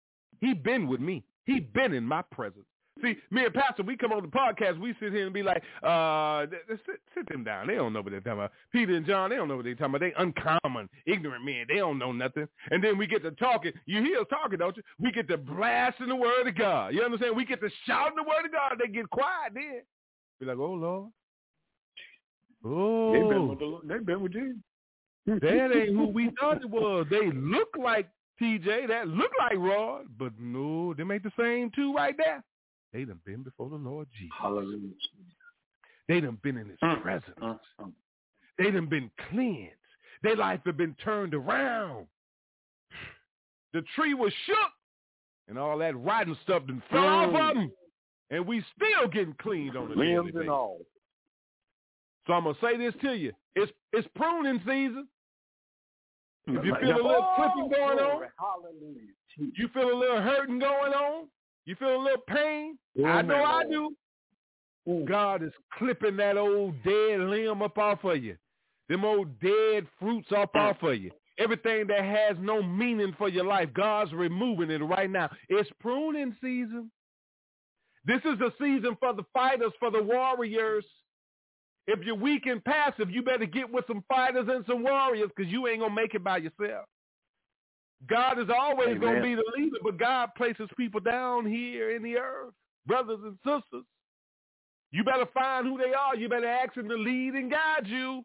He been with me. He been in my presence. See, me and Pastor, we come on the podcast. We sit here and be like, sit them down. They don't know what they're talking about. Peter and John, they don't know what they're talking about. They uncommon, ignorant men. They don't know nothing. And then we get to talking. You hear us talking, don't you? We get to blasting the word of God. You understand? We get to shouting the word of God. They get quiet then. Be like, oh, Lord. Oh. They've been with you. That ain't who we thought it was. They look like TJ. That look like Rod. But no, they make the same two right there. They done been before the Lord Jesus. Hallelujah. They done been in his presence. They done been cleansed. Their life have been turned around. The tree was shook, and all that rotten stuff done fell off of them, and we still getting cleaned on the limbs and all. So I'm gonna say this to you: it's pruning season. If you feel a little clipping going on, hallelujah. You feel a little hurting going on. You feel a little pain? Oh, I know I do. Ooh. God is clipping that old dead limb up off of you. Them old dead fruits up off of you. Everything that has no meaning for your life, God's removing it right now. It's pruning season. This is the season for the fighters, for the warriors. If you're weak and passive, you better get with some fighters and some warriors because you ain't going to make it by yourself. God is always going to be the leader, but God places people down here in the earth, brothers and sisters. You better find who they are. You better ask them to lead and guide you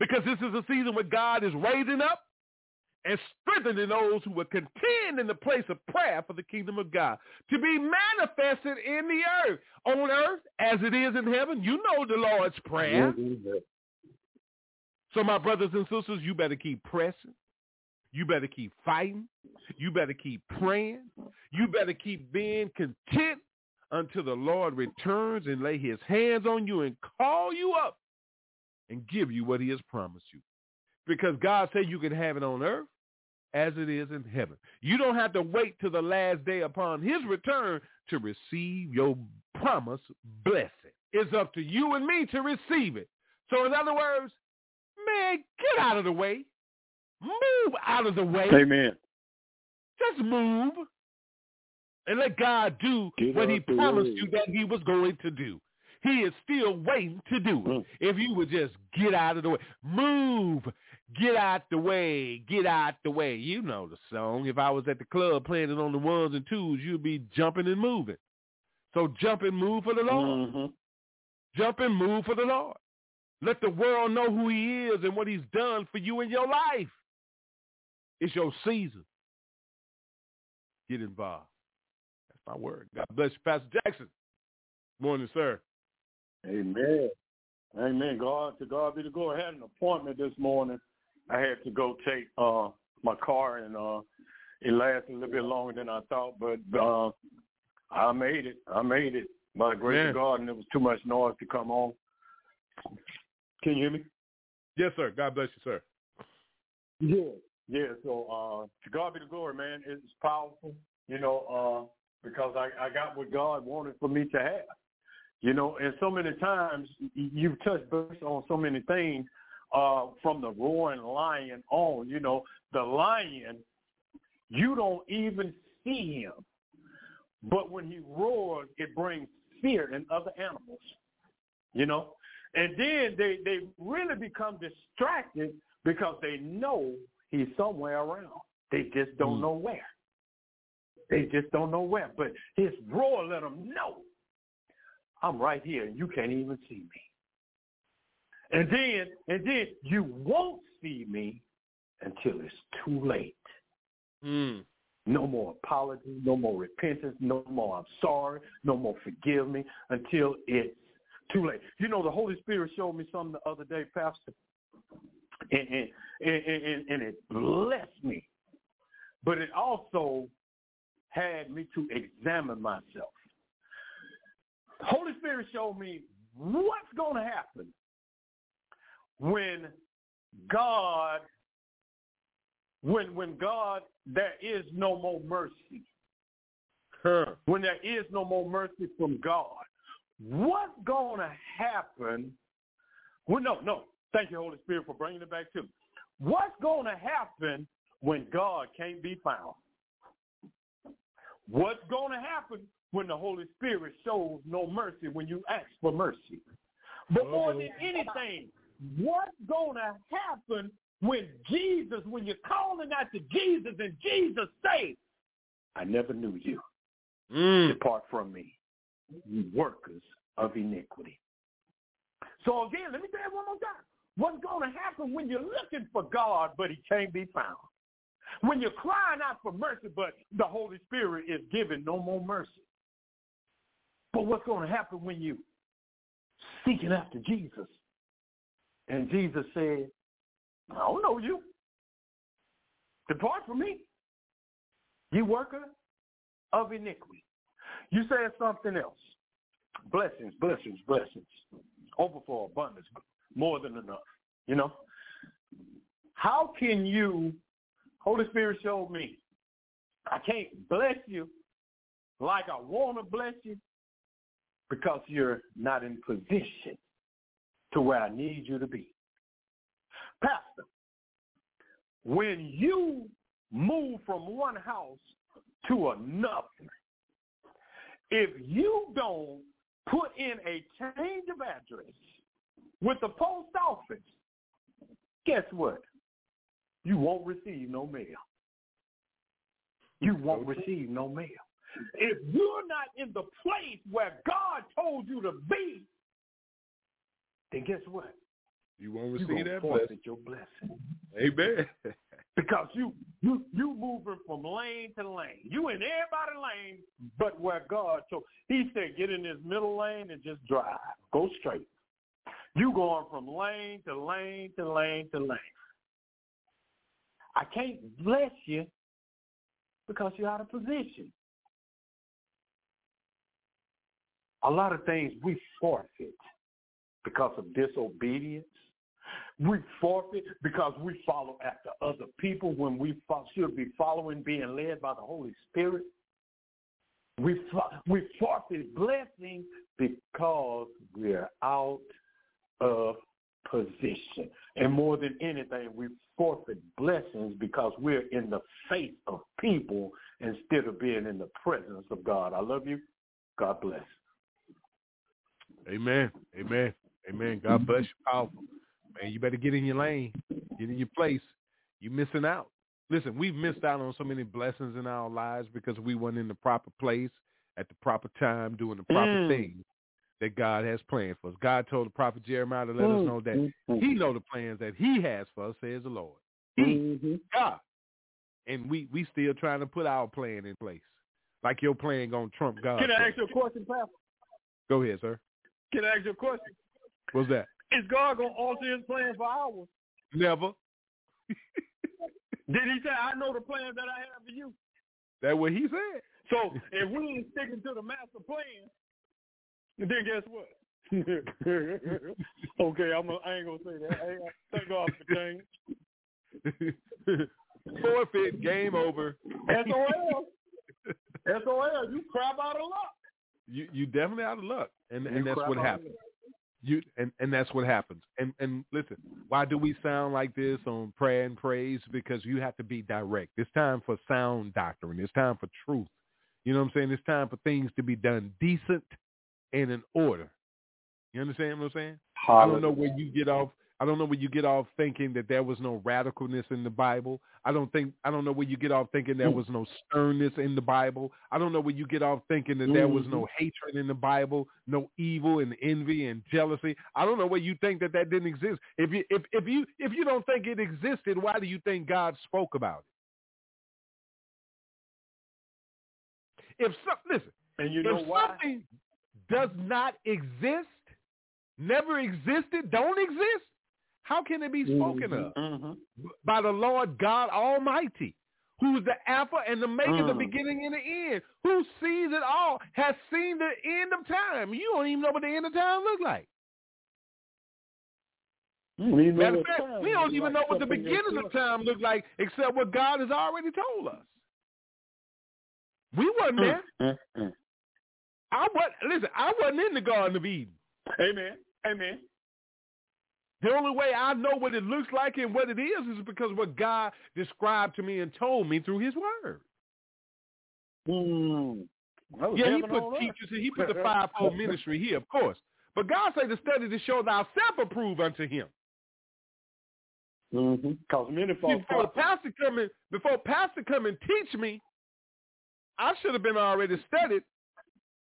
because this is a season where God is raising up and strengthening those who will contend in the place of prayer for the kingdom of God to be manifested in the earth, on earth as it is in heaven. You know the Lord's prayer. So my brothers and sisters, you better keep pressing. You better keep fighting. You better keep praying. You better keep being content until the Lord returns and lay his hands on you and call you up and give you what he has promised you. Because God said you can have it on earth as it is in heaven. You don't have to wait till the last day upon his return to receive your promised blessing. It's up to you and me to receive it. So in other words, man, get out of the way. Move out of the way. Amen. Just move. and let God do what he promised you that he was going to do. He is still waiting to do it. If you would just get out of the way. Move. Get out the way. Get out the way. You know the song. If I was at the club playing it on the ones and twos, you'd be jumping and moving. So jump and move for the Lord. Mm-hmm. Jump and move for the Lord. Let the world know who he is and what he's done for you in your life. It's your season. Get involved. That's my word. God bless you, Pastor Jackson. Morning, sir. Amen. Amen. God, to God be the glory. I had an appointment this morning. I had to go take my car, and it lasted a little bit longer than I thought, but I made it. I made it by the grace of God, and there was too much noise to come on. Can you hear me? Yes, sir. God bless you, sir. Yeah. Yeah, so to God be the glory, man. It's powerful, you know, because I got what God wanted for me to have. You know, and so many times you've touched base on so many things from the roaring lion on. You know, the lion, you don't even see him. But when he roars, it brings fear in other animals, you know. And then they really become distracted because they know he's somewhere around. They just don't know where. They just don't know where. But his roar let them know. I'm right here, and you can't even see me. And then you won't see me until it's too late. Mm. No more apology, no more repentance, no more I'm sorry, no more forgive me until it's too late. You know, the Holy Spirit showed me something the other day, Pastor, and it blessed me. But it also had me to examine myself. Holy Spirit showed me what's going to happen when God, when God, there is no more mercy. Huh. When there is no more mercy from God, what's going to happen? Well, no. Thank you, Holy Spirit, for bringing it back to me. What's going to happen when God can't be found? What's going to happen when the Holy Spirit shows no mercy, when you ask for mercy? But more than anything, what's going to happen when Jesus, when you're calling out to Jesus and Jesus says, I never knew you. Depart from me, you workers of iniquity. So again, let me tell you one more time. What's going to happen when you're looking for God, but he can't be found? When you're crying out for mercy, but the Holy Spirit is giving no more mercy. But what's going to happen when you seeking after Jesus? And Jesus said, I don't know you. Depart from me, you worker of iniquity. You said something else. Blessings, blessings, blessings. Overflow, abundance, more than enough, you know. How can you, Holy Spirit showed me, I can't bless you like I want to bless you, because you're not in position to where I need you to be. Pastor, when you move from one house to another, if you don't put in a change of address with the post office, guess what? You won't receive no mail. You won't receive no mail. If you're not in the place where God told you to be, then guess what? You won't receive that blessing. Your blessing. Amen. Because you moving from lane to lane. You in everybody's lane, but where God told. He said, get in this middle lane and just drive. Go straight. You going from lane to lane to lane to lane. I can't bless you because you're out of position. A lot of things we forfeit because of disobedience. We forfeit because we follow after other people when we should be following, being led by the Holy Spirit. We forfeit blessings because we're out of position. And more than anything, we forfeit blessings because we're in the face of people instead of being in the presence of God. I love you. God bless. Amen. Amen. Amen. God bless you. Powerful. Man, you better get in your lane. Get in your place. You're missing out. Listen, we've missed out on so many blessings in our lives because we weren't in the proper place at the proper time doing the proper thing that God has planned for us. God told the prophet Jeremiah to let us know that he know the plans that he has for us, says the Lord. He, God. And we still trying to put our plan in place. Like your plan going to trump God. Can I ask you a question, Pastor? Go ahead, sir. Can I ask you a question? What's that? Is God going to alter his plan for ours? Never. Did he say, I know the plans that I have for you? That's what he said. So if we ain't sticking to the master plan, then guess what? Okay, I ain't going to say that. Thank God for change. Forfeit, game over. SOL. SOL, you crap out of luck. You definitely out of luck. And that's what happens. And that's what happens. And listen, why do we sound like this on Prayer and Praise? Because you have to be direct. It's time for sound doctrine. It's time for truth. You know what I'm saying? It's time for things to be done decent and in order. You understand what I'm saying? Hallelujah. I don't know where you get off thinking that there was no radicalness in the Bible. I don't know where you get off thinking there was no sternness in the Bible. I don't know where you get off thinking that there was no hatred in the Bible, no evil and envy and jealousy. I don't know where you think that didn't exist. If you don't think it existed, why do you think God spoke about it? If something does not exist, never existed, don't exist, how can it be spoken of? By the Lord God Almighty, who is the Alpha and the Maker, the beginning and the end, who sees it all, has seen the end of time. You don't even know what the end of time looks like. Matter of fact, we don't even know what the beginning of time looks like except what God has already told us. We weren't there. I wasn't in the Garden of Eden. Amen. Amen. The only way I know what it looks like and what it is because what God described to me and told me through his word. Yeah, he put teachers and he put the fivefold ministry here, of course. But God said to study to show thyself approved unto him. Before Pastor come and teach me, I should have been already studied.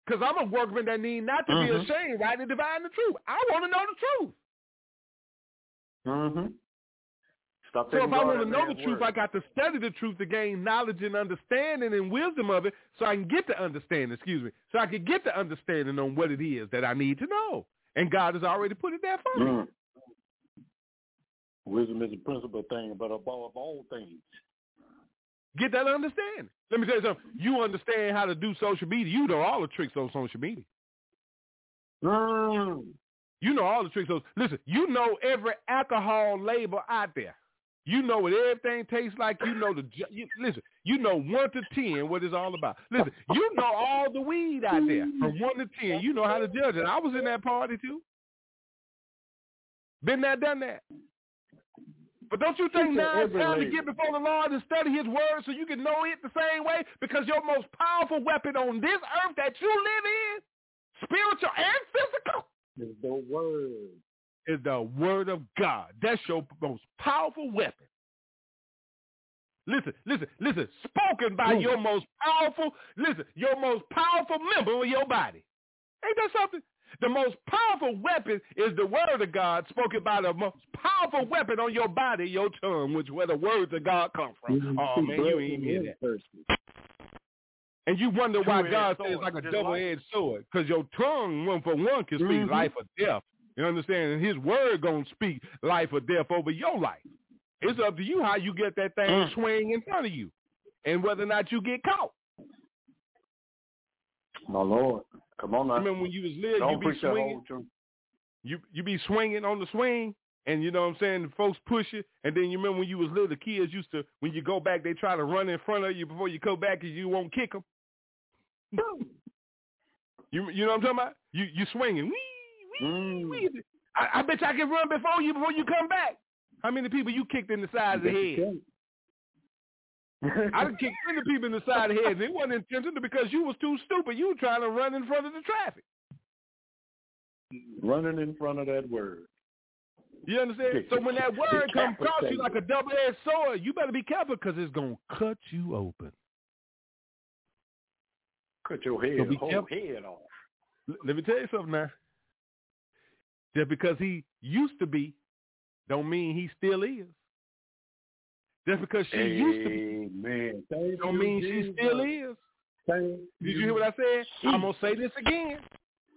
Because I'm a workman that need not to be ashamed, right, to divine the truth. I want to know the truth. So if I want to know the truth, I got to study the truth to gain knowledge and understanding and wisdom of it so I can get to understanding, so I can get to understanding on what it is that I need to know. And God has already put it there for me. Wisdom is a principal thing, but above all things. Get that understanding. Let me tell you something. You understand how to do social media. You know all the tricks on social media. You know all the tricks. Listen, you know every alcohol label out there. You know what everything tastes like. You know you know 1 to 10 what it's all about. Listen, you know all the weed out there from 1 to 10. You know how to judge it. I was in that party too. Been there, done that. But don't you think now it's time to get before the Lord and study his word so you can know it the same way? Because your most powerful weapon on this earth that you live in, spiritual and physical, is the word. Is the word of God. That's your most powerful weapon. Listen. Spoken by your most powerful member of your body. Ain't that something? The most powerful weapon is the word of God spoken by the most powerful weapon on your body, your tongue, which where the words of God come from. Oh, man, you ain't hear that. And you wonder why God says like a double-edged sword, because your tongue, one for one, can speak life or death. You understand? And his word going to speak life or death over your life. It's up to you how you get that thing swaying in front of you and whether or not you get caught. My Lord. Come on now. I remember when you was little, you be swinging on the swing, and you know what I'm saying, the folks push you, and then you remember when you was little, the kids used to, when you go back, they try to run in front of you before you go back and you won't kick them. You know what I'm talking about? You swinging. Wee, wee, wee. I bet you I can run before you come back. How many people you kicked in the side of the head? I done kicked plenty of people in the side of the head. It wasn't intentional because you was too stupid. You were trying to run in front of the traffic. Running in front of that word. You understand? So when that word comes across you like a double-edged sword, you better be careful because it's going to cut you open. Cut your head, so whole head off. Let me tell you something now. Just because he used to be, don't mean he still is. Just because she used to be, don't mean she still is. Did you hear what I said? I'm going to say this again.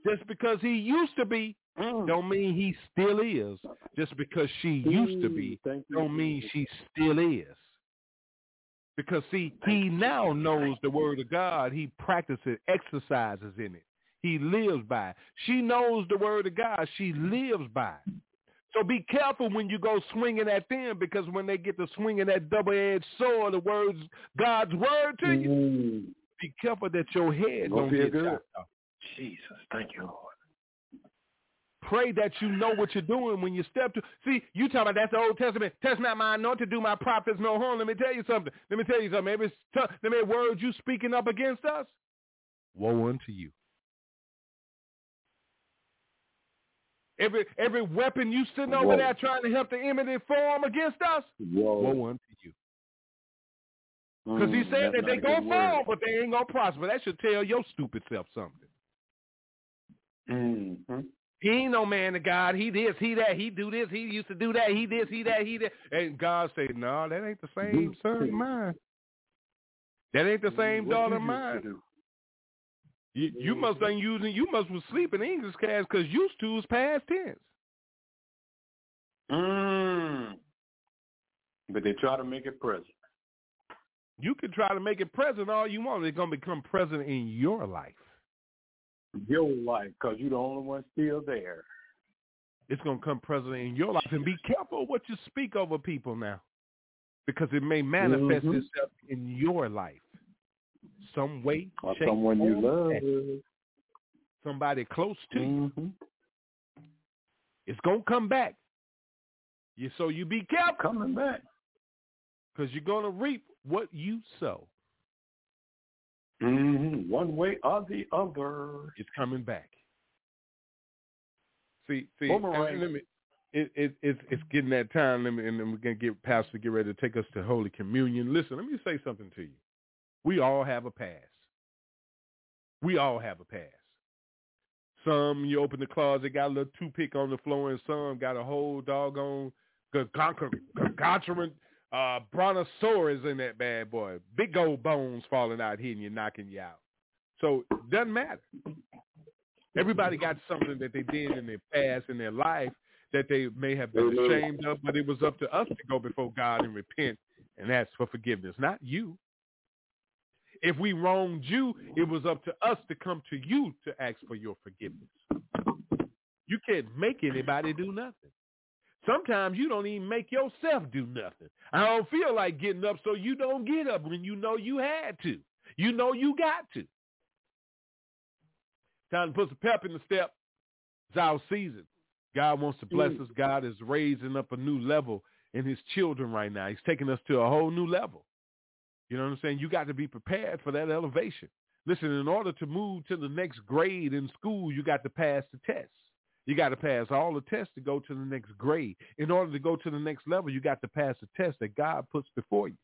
Just because he used to be, don't mean he still is. Just because she used to be, don't mean she still is. Because, see, he now knows the word of God. He practices, exercises in it. He lives by it. She knows the word of God. She lives by it. So be careful when you go swinging at them, because when they get to swinging that double-edged sword, the words, God's word to you, be careful that your head don't get chopped off. Jesus, thank you, Lord. Pray that you know what you're doing when you step to. See, you talking about that's the Old Testament. Test not my anointed, do my prophets no harm. Let me tell you something. Every word you speaking up against us, woe unto you. Every weapon you sitting over there trying to help the enemy form against us, woe unto you. Because he's saying that they going to fall, but they ain't going to prosper. That should tell your stupid self something. He ain't no man of God. He this, he that, he do this, he used to do that, he this, he that, he that. And God said, no, that ain't the same son of mine. That ain't the same daughter of mine. You must ain't using. You must was sleeping in English class because used to is past tense. But they try to make it present. You can try to make it present all you want. It's gonna become present in your life. Your life, because you're the only one still there. It's gonna come present in your life, and be careful what you speak over people now, because it may manifest itself in your life. Some way, or someone you love, somebody close to you. It's gonna come back. So you be careful. Coming back, because you're gonna reap what you sow. One way or the other, it's coming back. See, it's getting that time. And then we're gonna get Pastor get ready to take us to Holy Communion. Listen, let me say something to you. We all have a past. We all have a past. Some, you open the closet, got a little toothpick on the floor, and some got a whole doggone gargantuan brontosaurus in that bad boy. Big old bones falling out here and you're knocking you out. So it doesn't matter. Everybody got something that they did in their past, in their life, that they may have been ashamed of, but it was up to us to go before God and repent and ask for forgiveness, not you. If we wronged you, it was up to us to come to you to ask for your forgiveness. You can't make anybody do nothing. Sometimes you don't even make yourself do nothing. I don't feel like getting up, so you don't get up when you know you had to. You know you got to. Time to put some pep in the step. It's our season. God wants to bless us. God is raising up a new level in his children right now. He's taking us to a whole new level. You know what I'm saying? You got to be prepared for that elevation. Listen, in order to move to the next grade in school, you got to pass the tests. You got to pass all the tests to go to the next grade. In order to go to the next level, you got to pass the test that God puts before you.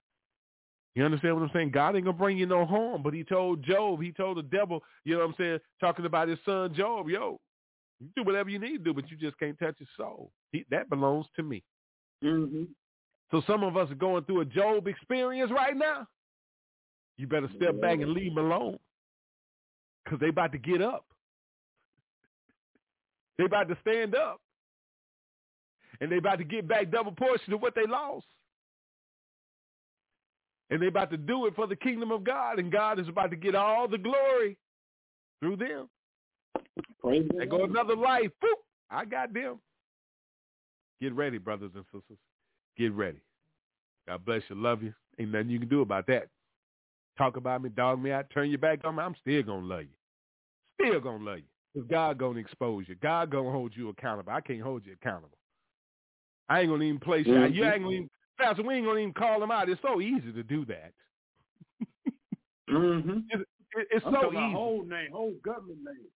You understand what I'm saying? God ain't going to bring you no harm, but he told Job, he told the devil, you know what I'm saying, talking about his son Job, you do whatever you need to do, but you just can't touch his soul. That belongs to me. So some of us are going through a Job experience right now. You better step back and leave them alone, because they about to get up. They about to stand up, and they about to get back double portion of what they lost, and they about to do it for the kingdom of God, and God is about to get all the glory through them. There go another life. Boop, I got them. Get ready, brothers and sisters. Get ready. God bless you. Love you. Ain't nothing you can do about that. Talk about me, dog me out, turn your back on me, I'm still going to love you. Because God going to expose you. God going to hold you accountable. I can't hold you accountable. I ain't going to even play shot. Mm-hmm. You ain't going to even, Pastor, we ain't going to even call him out. It's so easy to do that. Mm-hmm. It's so easy. Whole name, whole government name.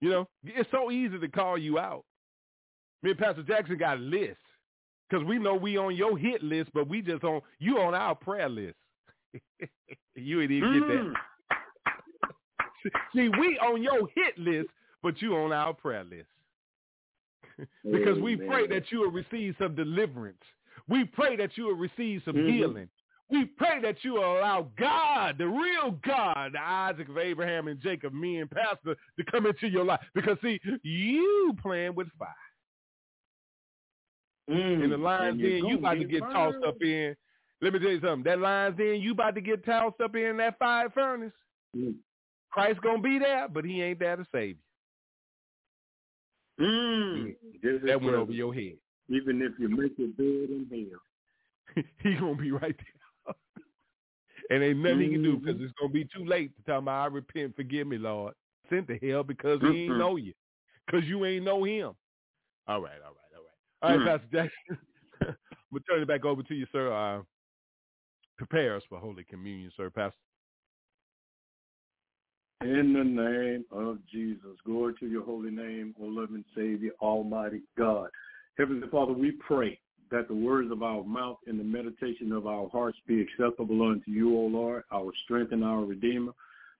You know, it's so easy to call you out. Me and Pastor Jackson got a list because we know we on your hit list, but we just on you on our prayer list. You ain't even get that. See, we on your hit list, but you on our prayer list because we pray that you will receive some deliverance. We pray that you will receive some healing. We pray that you will allow God, the real God, the Isaac of Abraham and Jacob, me and Pastor, to come into your life. Because, see, you playing with fire. And the lion's den, you about to get tossed up in. Let me tell you something. That lion's den, you about to get tossed up in that fire furnace. Christ's going to be there, but he ain't there to save you. That went over your head. Even if you make your bed in hell. He's going to be right there. And ain't nothing he can do because it's going to be too late to tell him, I repent, forgive me, Lord. Sent to hell because he ain't know you. Because you ain't know him. All right, Pastor Jackson. I'm going to turn it back over to you, sir. Prepare us for Holy Communion, sir, Pastor. In the name of Jesus, glory to your holy name, O loving Savior, Almighty God. Heavenly Father, we pray that the words of our mouth and the meditation of our hearts be acceptable unto you, O Lord, our strength and our Redeemer.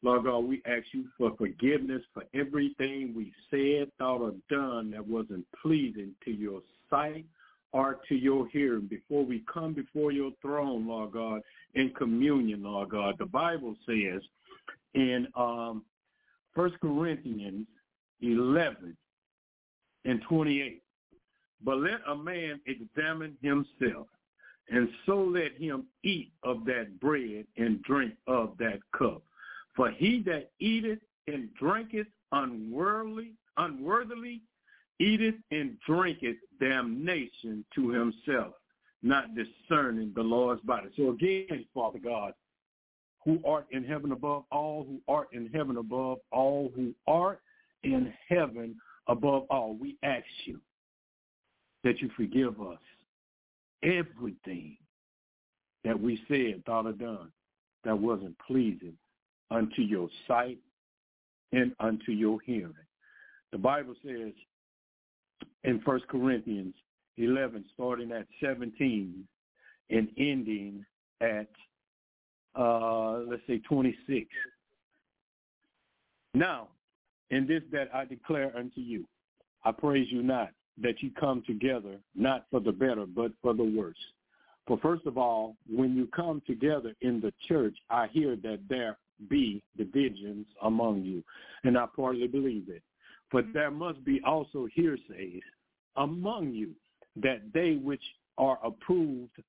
Lord God, we ask you for forgiveness for everything we said, thought, or done that wasn't pleasing to your sight or to your hearing. Before we come before your throne, Lord God, in communion, Lord God, the Bible says in 1 Corinthians 11:28, but let a man examine himself, and so let him eat of that bread and drink of that cup. For he that eateth and drinketh unworthily eateth and drinketh damnation to himself, not discerning the Lord's body. So again, Father God, who art in heaven above all, we ask you that you forgive us everything that we said, thought, or done that wasn't pleasing unto your sight and unto your hearing. The Bible says in 1 Corinthians 11, starting at 17 and ending at, 26. Now, in this that I declare unto you, I praise you not, that you come together, not for the better, but for the worse. For first of all, when you come together in the church, I hear that there be divisions among you, and I partly believe it. For there must be also hearsays among you, that they which are approved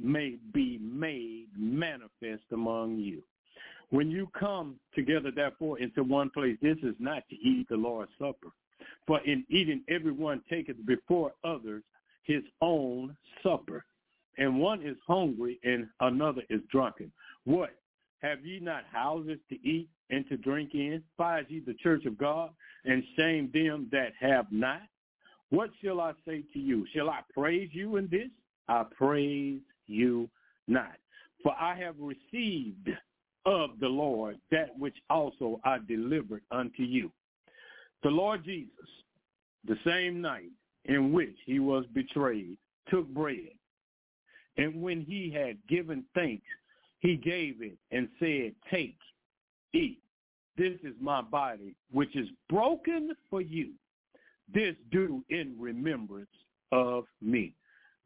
may be made manifest among you. When you come together, therefore, into one place, this is not to eat the Lord's Supper. For in eating, everyone taketh before others his own supper. And one is hungry, and another is drunken. What? Have ye not houses to eat and to drink in? Despise ye the church of God, and shame them that have not? What shall I say to you? Shall I praise you in this? I praise you not. For I have received of the Lord that which also I delivered unto you. The Lord Jesus, the same night in which he was betrayed, took bread, and when he had given thanks, he gave it and said, take, eat. This is my body, which is broken for you. This do in remembrance of me.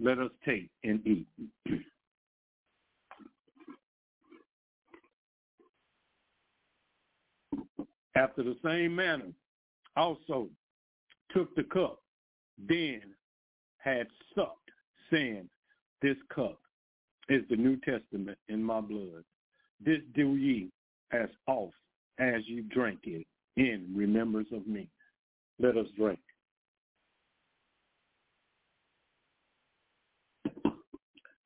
Let us take and eat. After the same manner, also took the cup, then had supped, saying, this cup is the New Testament in my blood. This do ye as oft as you drink it in remembrance of me. Let us drink.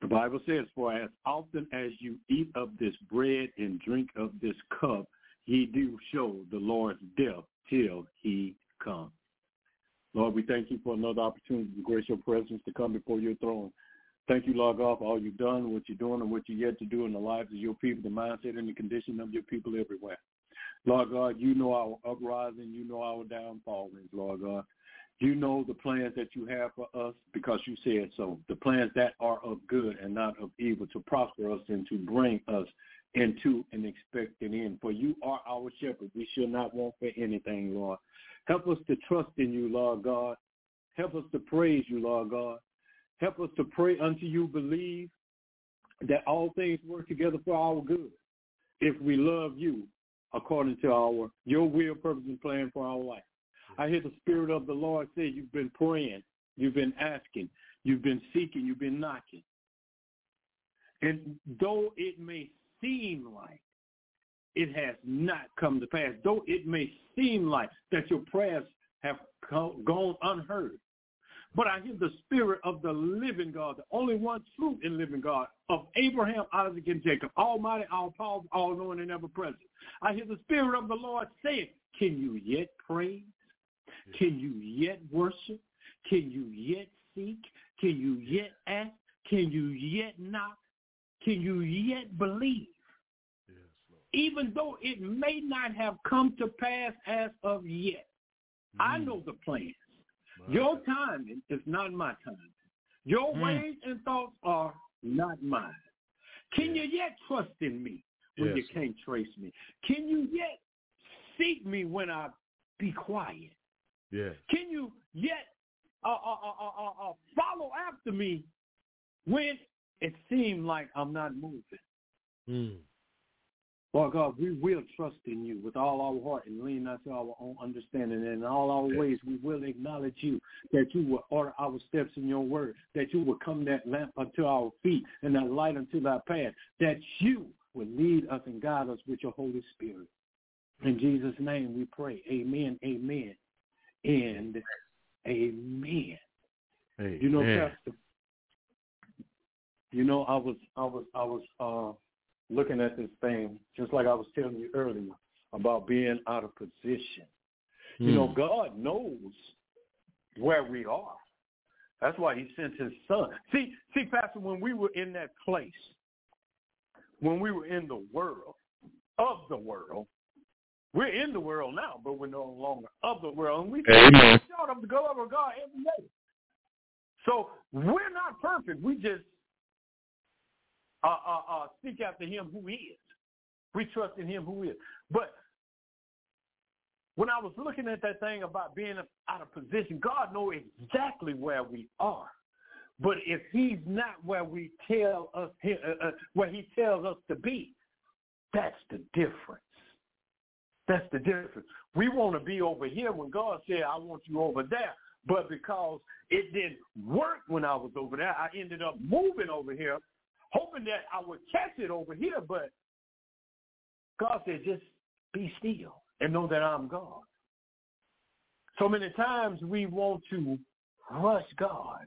The Bible says, for as often as you eat of this bread and drink of this cup, ye do show the Lord's death till he comes. Lord, we thank you for another opportunity to grace your presence to come before your throne. Thank you, Lord God, for all you've done, what you're doing, and what you're yet to do in the lives of your people, the mindset and the condition of your people everywhere. Lord God, you know our uprising, you know our downfallings, Lord God. You know the plans that you have for us because you said so, the plans that are of good and not of evil, to prosper us and to bring us into an expected end. For you are our shepherd. We shall not want for anything, Lord. Help us to trust in you, Lord God. Help us to praise you, Lord God. Help us to pray unto you, believe that all things work together for our good if we love you according to your will, purpose, and plan for our life. I hear the Spirit of the Lord say you've been praying, you've been asking, you've been seeking, you've been knocking. And though it may seem like it has not come to pass, though it may seem like that your prayers have gone unheard, but I hear the Spirit of the living God, the only one true and living God, of Abraham, Isaac, and Jacob, almighty, all powerful, all knowing, and ever present. I hear the Spirit of the Lord saying, can you yet praise? Can you yet worship? Can you yet seek? Can you yet ask? Can you yet knock? Can you yet believe? Yes, Lord. Even though it may not have come to pass as of yet, I know the plans. Your timing is not my timing. Your ways and thoughts are not mine. Can you yet trust in me when you can't trace me? Can you yet seek me when I be quiet? Yes. Can you yet follow after me when it seemed like I'm not moving? Lord God, we will trust in you with all our heart and lean not to our own understanding. And in all our ways, we will acknowledge you, that you will order our steps in your word, that you will come that lamp unto our feet and that light unto thy path, that you will lead us and guide us with your Holy Spirit. In Jesus' name we pray. Amen, amen, and amen. Amen. You know, Pastor, you know, I was looking at this thing, just like I was telling you earlier, about being out of position. You know, God knows where we are. That's why he sent his son. See, Pastor, when we were in that place, when we were in the world, of the world, we're in the world now, but we're no longer of the world. And we fall short of the glory of God every day. So we're not perfect. We just seek after him who is. We trust in him who is. But when I was looking at that thing about being out of position, God knows exactly where we are. But if he's not where where he tells us to be, that's the difference. That's the difference. We want to be over here when God said, I want you over there. But because it didn't work when I was over there, I ended up moving over here, hoping that I would catch it over here. But God said, just be still and know that I'm God. So many times we want to rush God.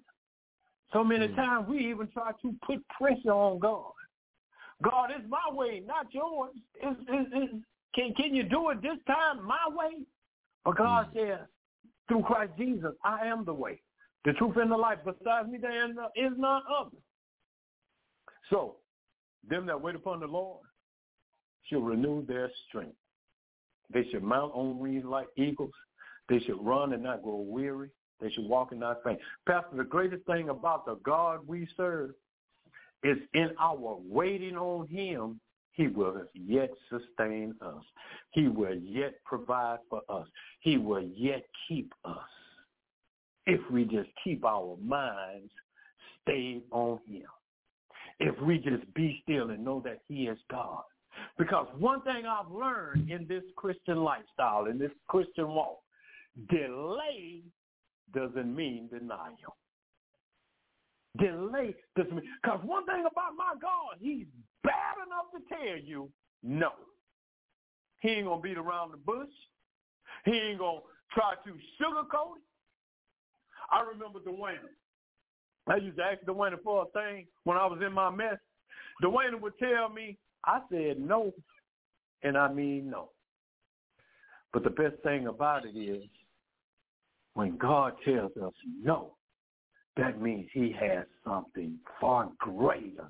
So many times we even try to put pressure on God. God, it's my way, not yours. Can you do it this time my way? But God says, through Christ Jesus, I am the way, the truth, and the life. Besides me, there is none other. So, them that wait upon the Lord shall renew their strength. They shall mount on wings like eagles. They shall run and not grow weary. They shall walk and not faint. Pastor, the greatest thing about the God we serve is in our waiting on him, he will yet sustain us. He will yet provide for us. He will yet keep us if we just keep our minds stayed on him. If we just be still and know that he is God. Because one thing I've learned in this Christian lifestyle, in this Christian walk, delay doesn't mean denial. Delay doesn't mean, because one thing about my God, he's bad enough to tell you no. He ain't going to beat around the bush. He ain't going to try to sugarcoat it. I remember Dwayne. I used to ask Dwayne for a thing when I was in my mess. Dwayne would tell me, I said no, and I mean no. But the best thing about it is when God tells us no, that means he has something far greater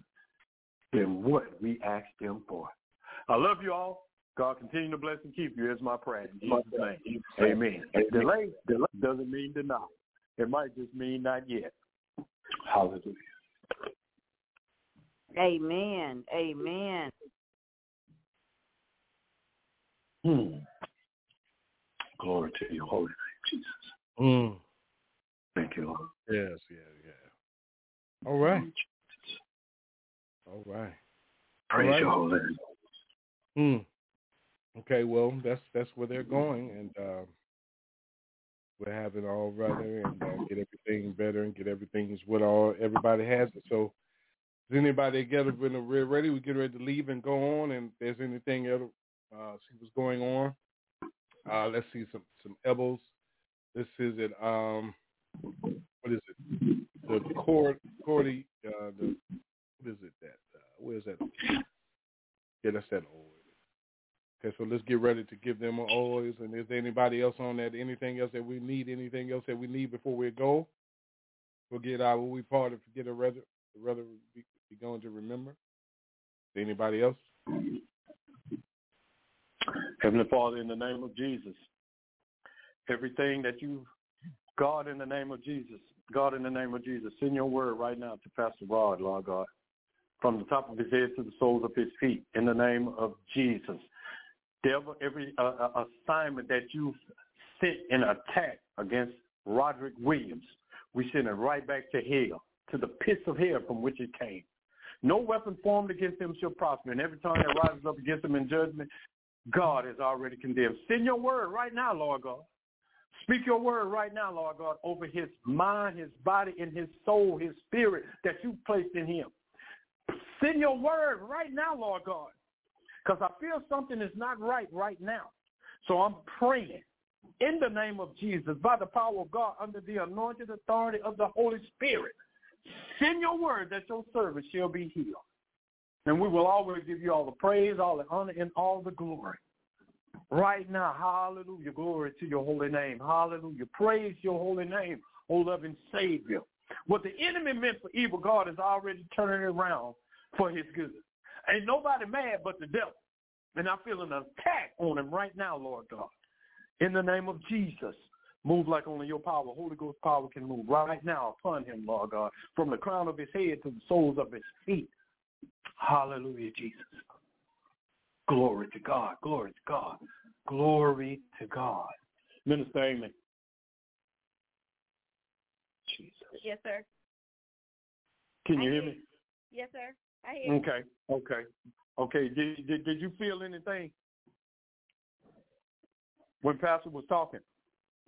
than what we asked him for. I love you all. God continue to bless and keep you is my prayer. In Jesus' name. Amen. Delay doesn't mean deny. It might just mean not yet. Hallelujah. Amen. Amen. Glory to you, holy name, Jesus. Thank you, Lord. Yes, yeah, yeah. All right. All right. Praise your holy name. Okay, well, that's where they're going, and we're having all rather and get everything better and get everything's what all everybody has it. So, is anybody together when we're ready? We get ready to leave and go on. And if there's anything else, see what's going on. Let's see some elbows. This is it. What is it? The Cordy. What is it? That where's that? Yeah, that's that old. Okay, so let's get ready to give them oils. And is there anybody else on that? Anything else that we need? Anything else that we need before we go? We'll get our we part and forget a rather be going to remember. Is there anybody else? Heavenly Father, in the name of Jesus, everything that you, God, in the name of Jesus, God, in the name of Jesus, send your word right now to Pastor Rod, Lord God, from the top of his head to the soles of his feet, in the name of Jesus. Devil, every assignment that you sent in attack against Roderick Williams, we send it right back to hell, to the pits of hell from which it came. No weapon formed against him shall prosper, and every tongue that rises up against him in judgment, God has already condemned. Send your word right now, Lord God. Speak your word right now, Lord God, over his mind, his body, and his soul, his spirit that you placed in him. Send your word right now, Lord God. Because I feel something is not right now. So I'm praying in the name of Jesus, by the power of God, under the anointed authority of the Holy Spirit. Send your word that your servant shall be healed. And we will always give you all the praise, all the honor, and all the glory. Right now, hallelujah, glory to your holy name. Hallelujah, praise your holy name, O loving Savior. What the enemy meant for evil, God is already turning it around for his good. Ain't nobody mad but the devil. And I feel an attack on him right now, Lord God. In the name of Jesus, move like only your power, Holy Ghost power can move right now upon him, Lord God, from the crown of his head to the soles of his feet. Hallelujah, Jesus. Glory to God, glory to God, glory to God. Minister Amen. Jesus. Yes, sir. Can you hear me? Yes, sir. Okay. Did you feel anything when Pastor was talking?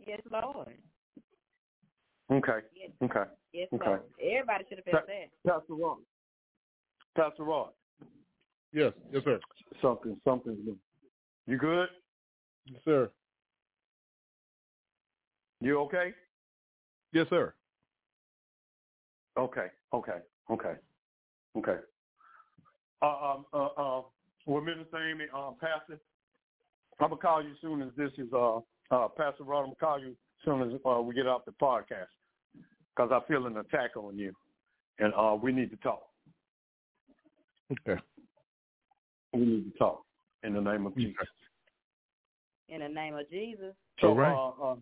Yes, Lord. Okay. Yes. Okay. Yes, okay. Lord. Everybody should have been there. Pastor Rod. Yes. Yes, sir. Something. You good? Yes, sir. You okay? Yes, sir. Okay. Well, Minister Amy, Pastor, I'm going to call you as soon as this is, Pastor Rod, I'm going to call you as soon as we get off the podcast because I feel an attack on you, and we need to talk. Okay. We need to talk in the name of Jesus. In the name of Jesus. So, all right.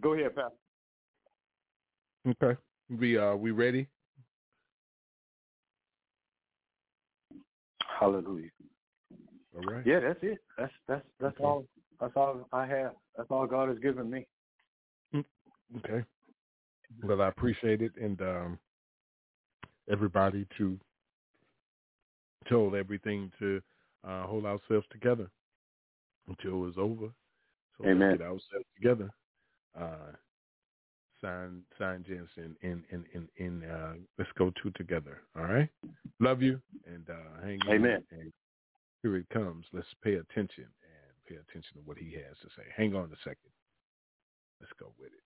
Go ahead, Pastor. Okay. We ready? Hallelujah. All right. Yeah, that's it. That's okay. All. That's all I have. That's all God has given me. Okay. Well, I appreciate it, and everybody to told everything to hold ourselves together until it was over. So amen. Let's get ourselves together. Sign Jensen in let's go two together. All right. Love you and hang in. Amen. And here it comes. Let's pay attention to what he has to say. Hang on a second. Let's go with it.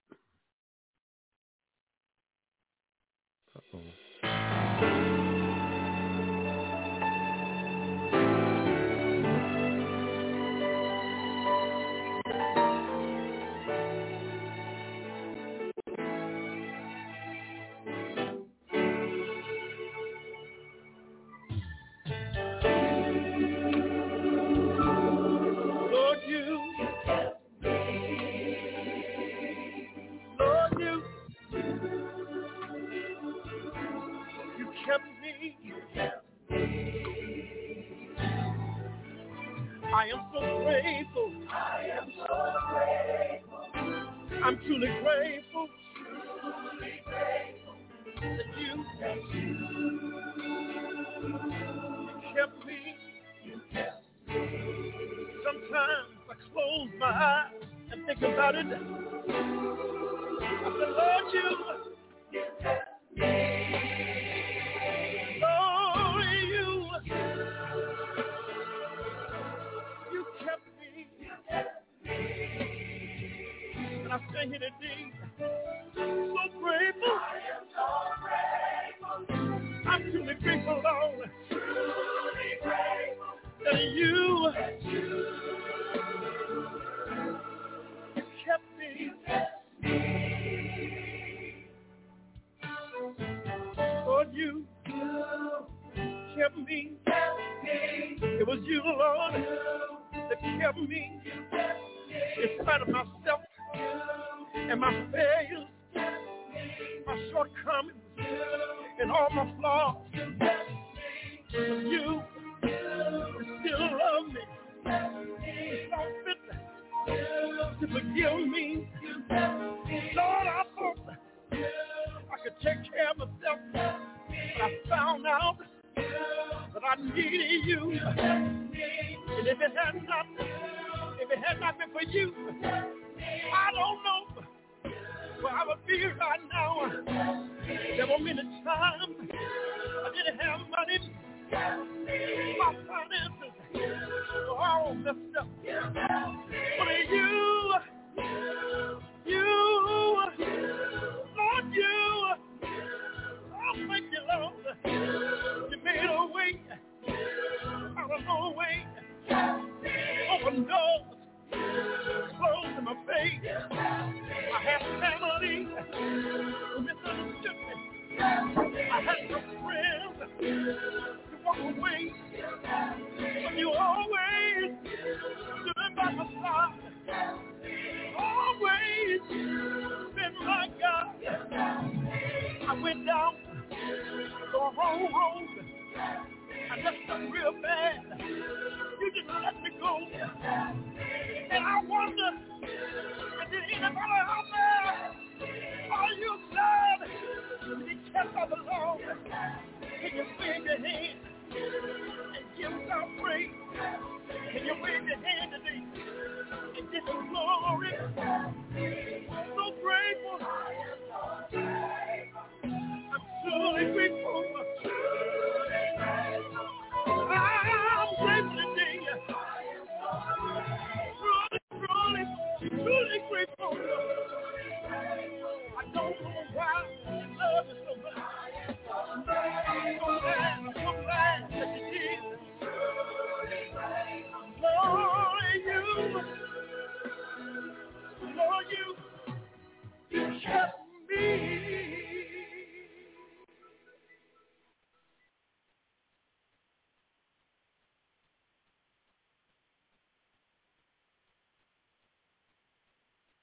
I'm truly grateful, truly grateful that you kept me. You kept me. Sometimes I close my eyes and think about it. I said, Lord, you kept me. Lord, you kept me. You kept me. And I stand here today so grateful. I am so grateful. I'm truly grateful, Lord. Truly grateful that you kept me. You kept me. Lord, you kept me. It was you, Lord, that kept me. In spite of myself and my failures, my shortcomings, and all my flaws, you still love me. You saw fit to forgive me. Lord, I thought I could take care of myself, but I found out that I needed you. And if it had not been for you, I don't know where I would be right now. There were many times I didn't have money. My finances were all messed up. But Lord, you, I'll thank you, Lord. You made a way out of no way. Open doors, closed in my face. I had family who misunderstood me. I had no friends to walk away. But you always stood by my side. Always been my God. I went down the wrong road. I messed up real bad. You just let me go. And I wonder, did anybody out there, are you glad he kept us alone? Can you wave your hand and give God praise? Can you wave your hand today and give him glory? I'm so grateful. I'm truly grateful. I'm grateful today. Truly grateful. I don't know why you love me so much. I'm so glad that you did. Lord, you kept me.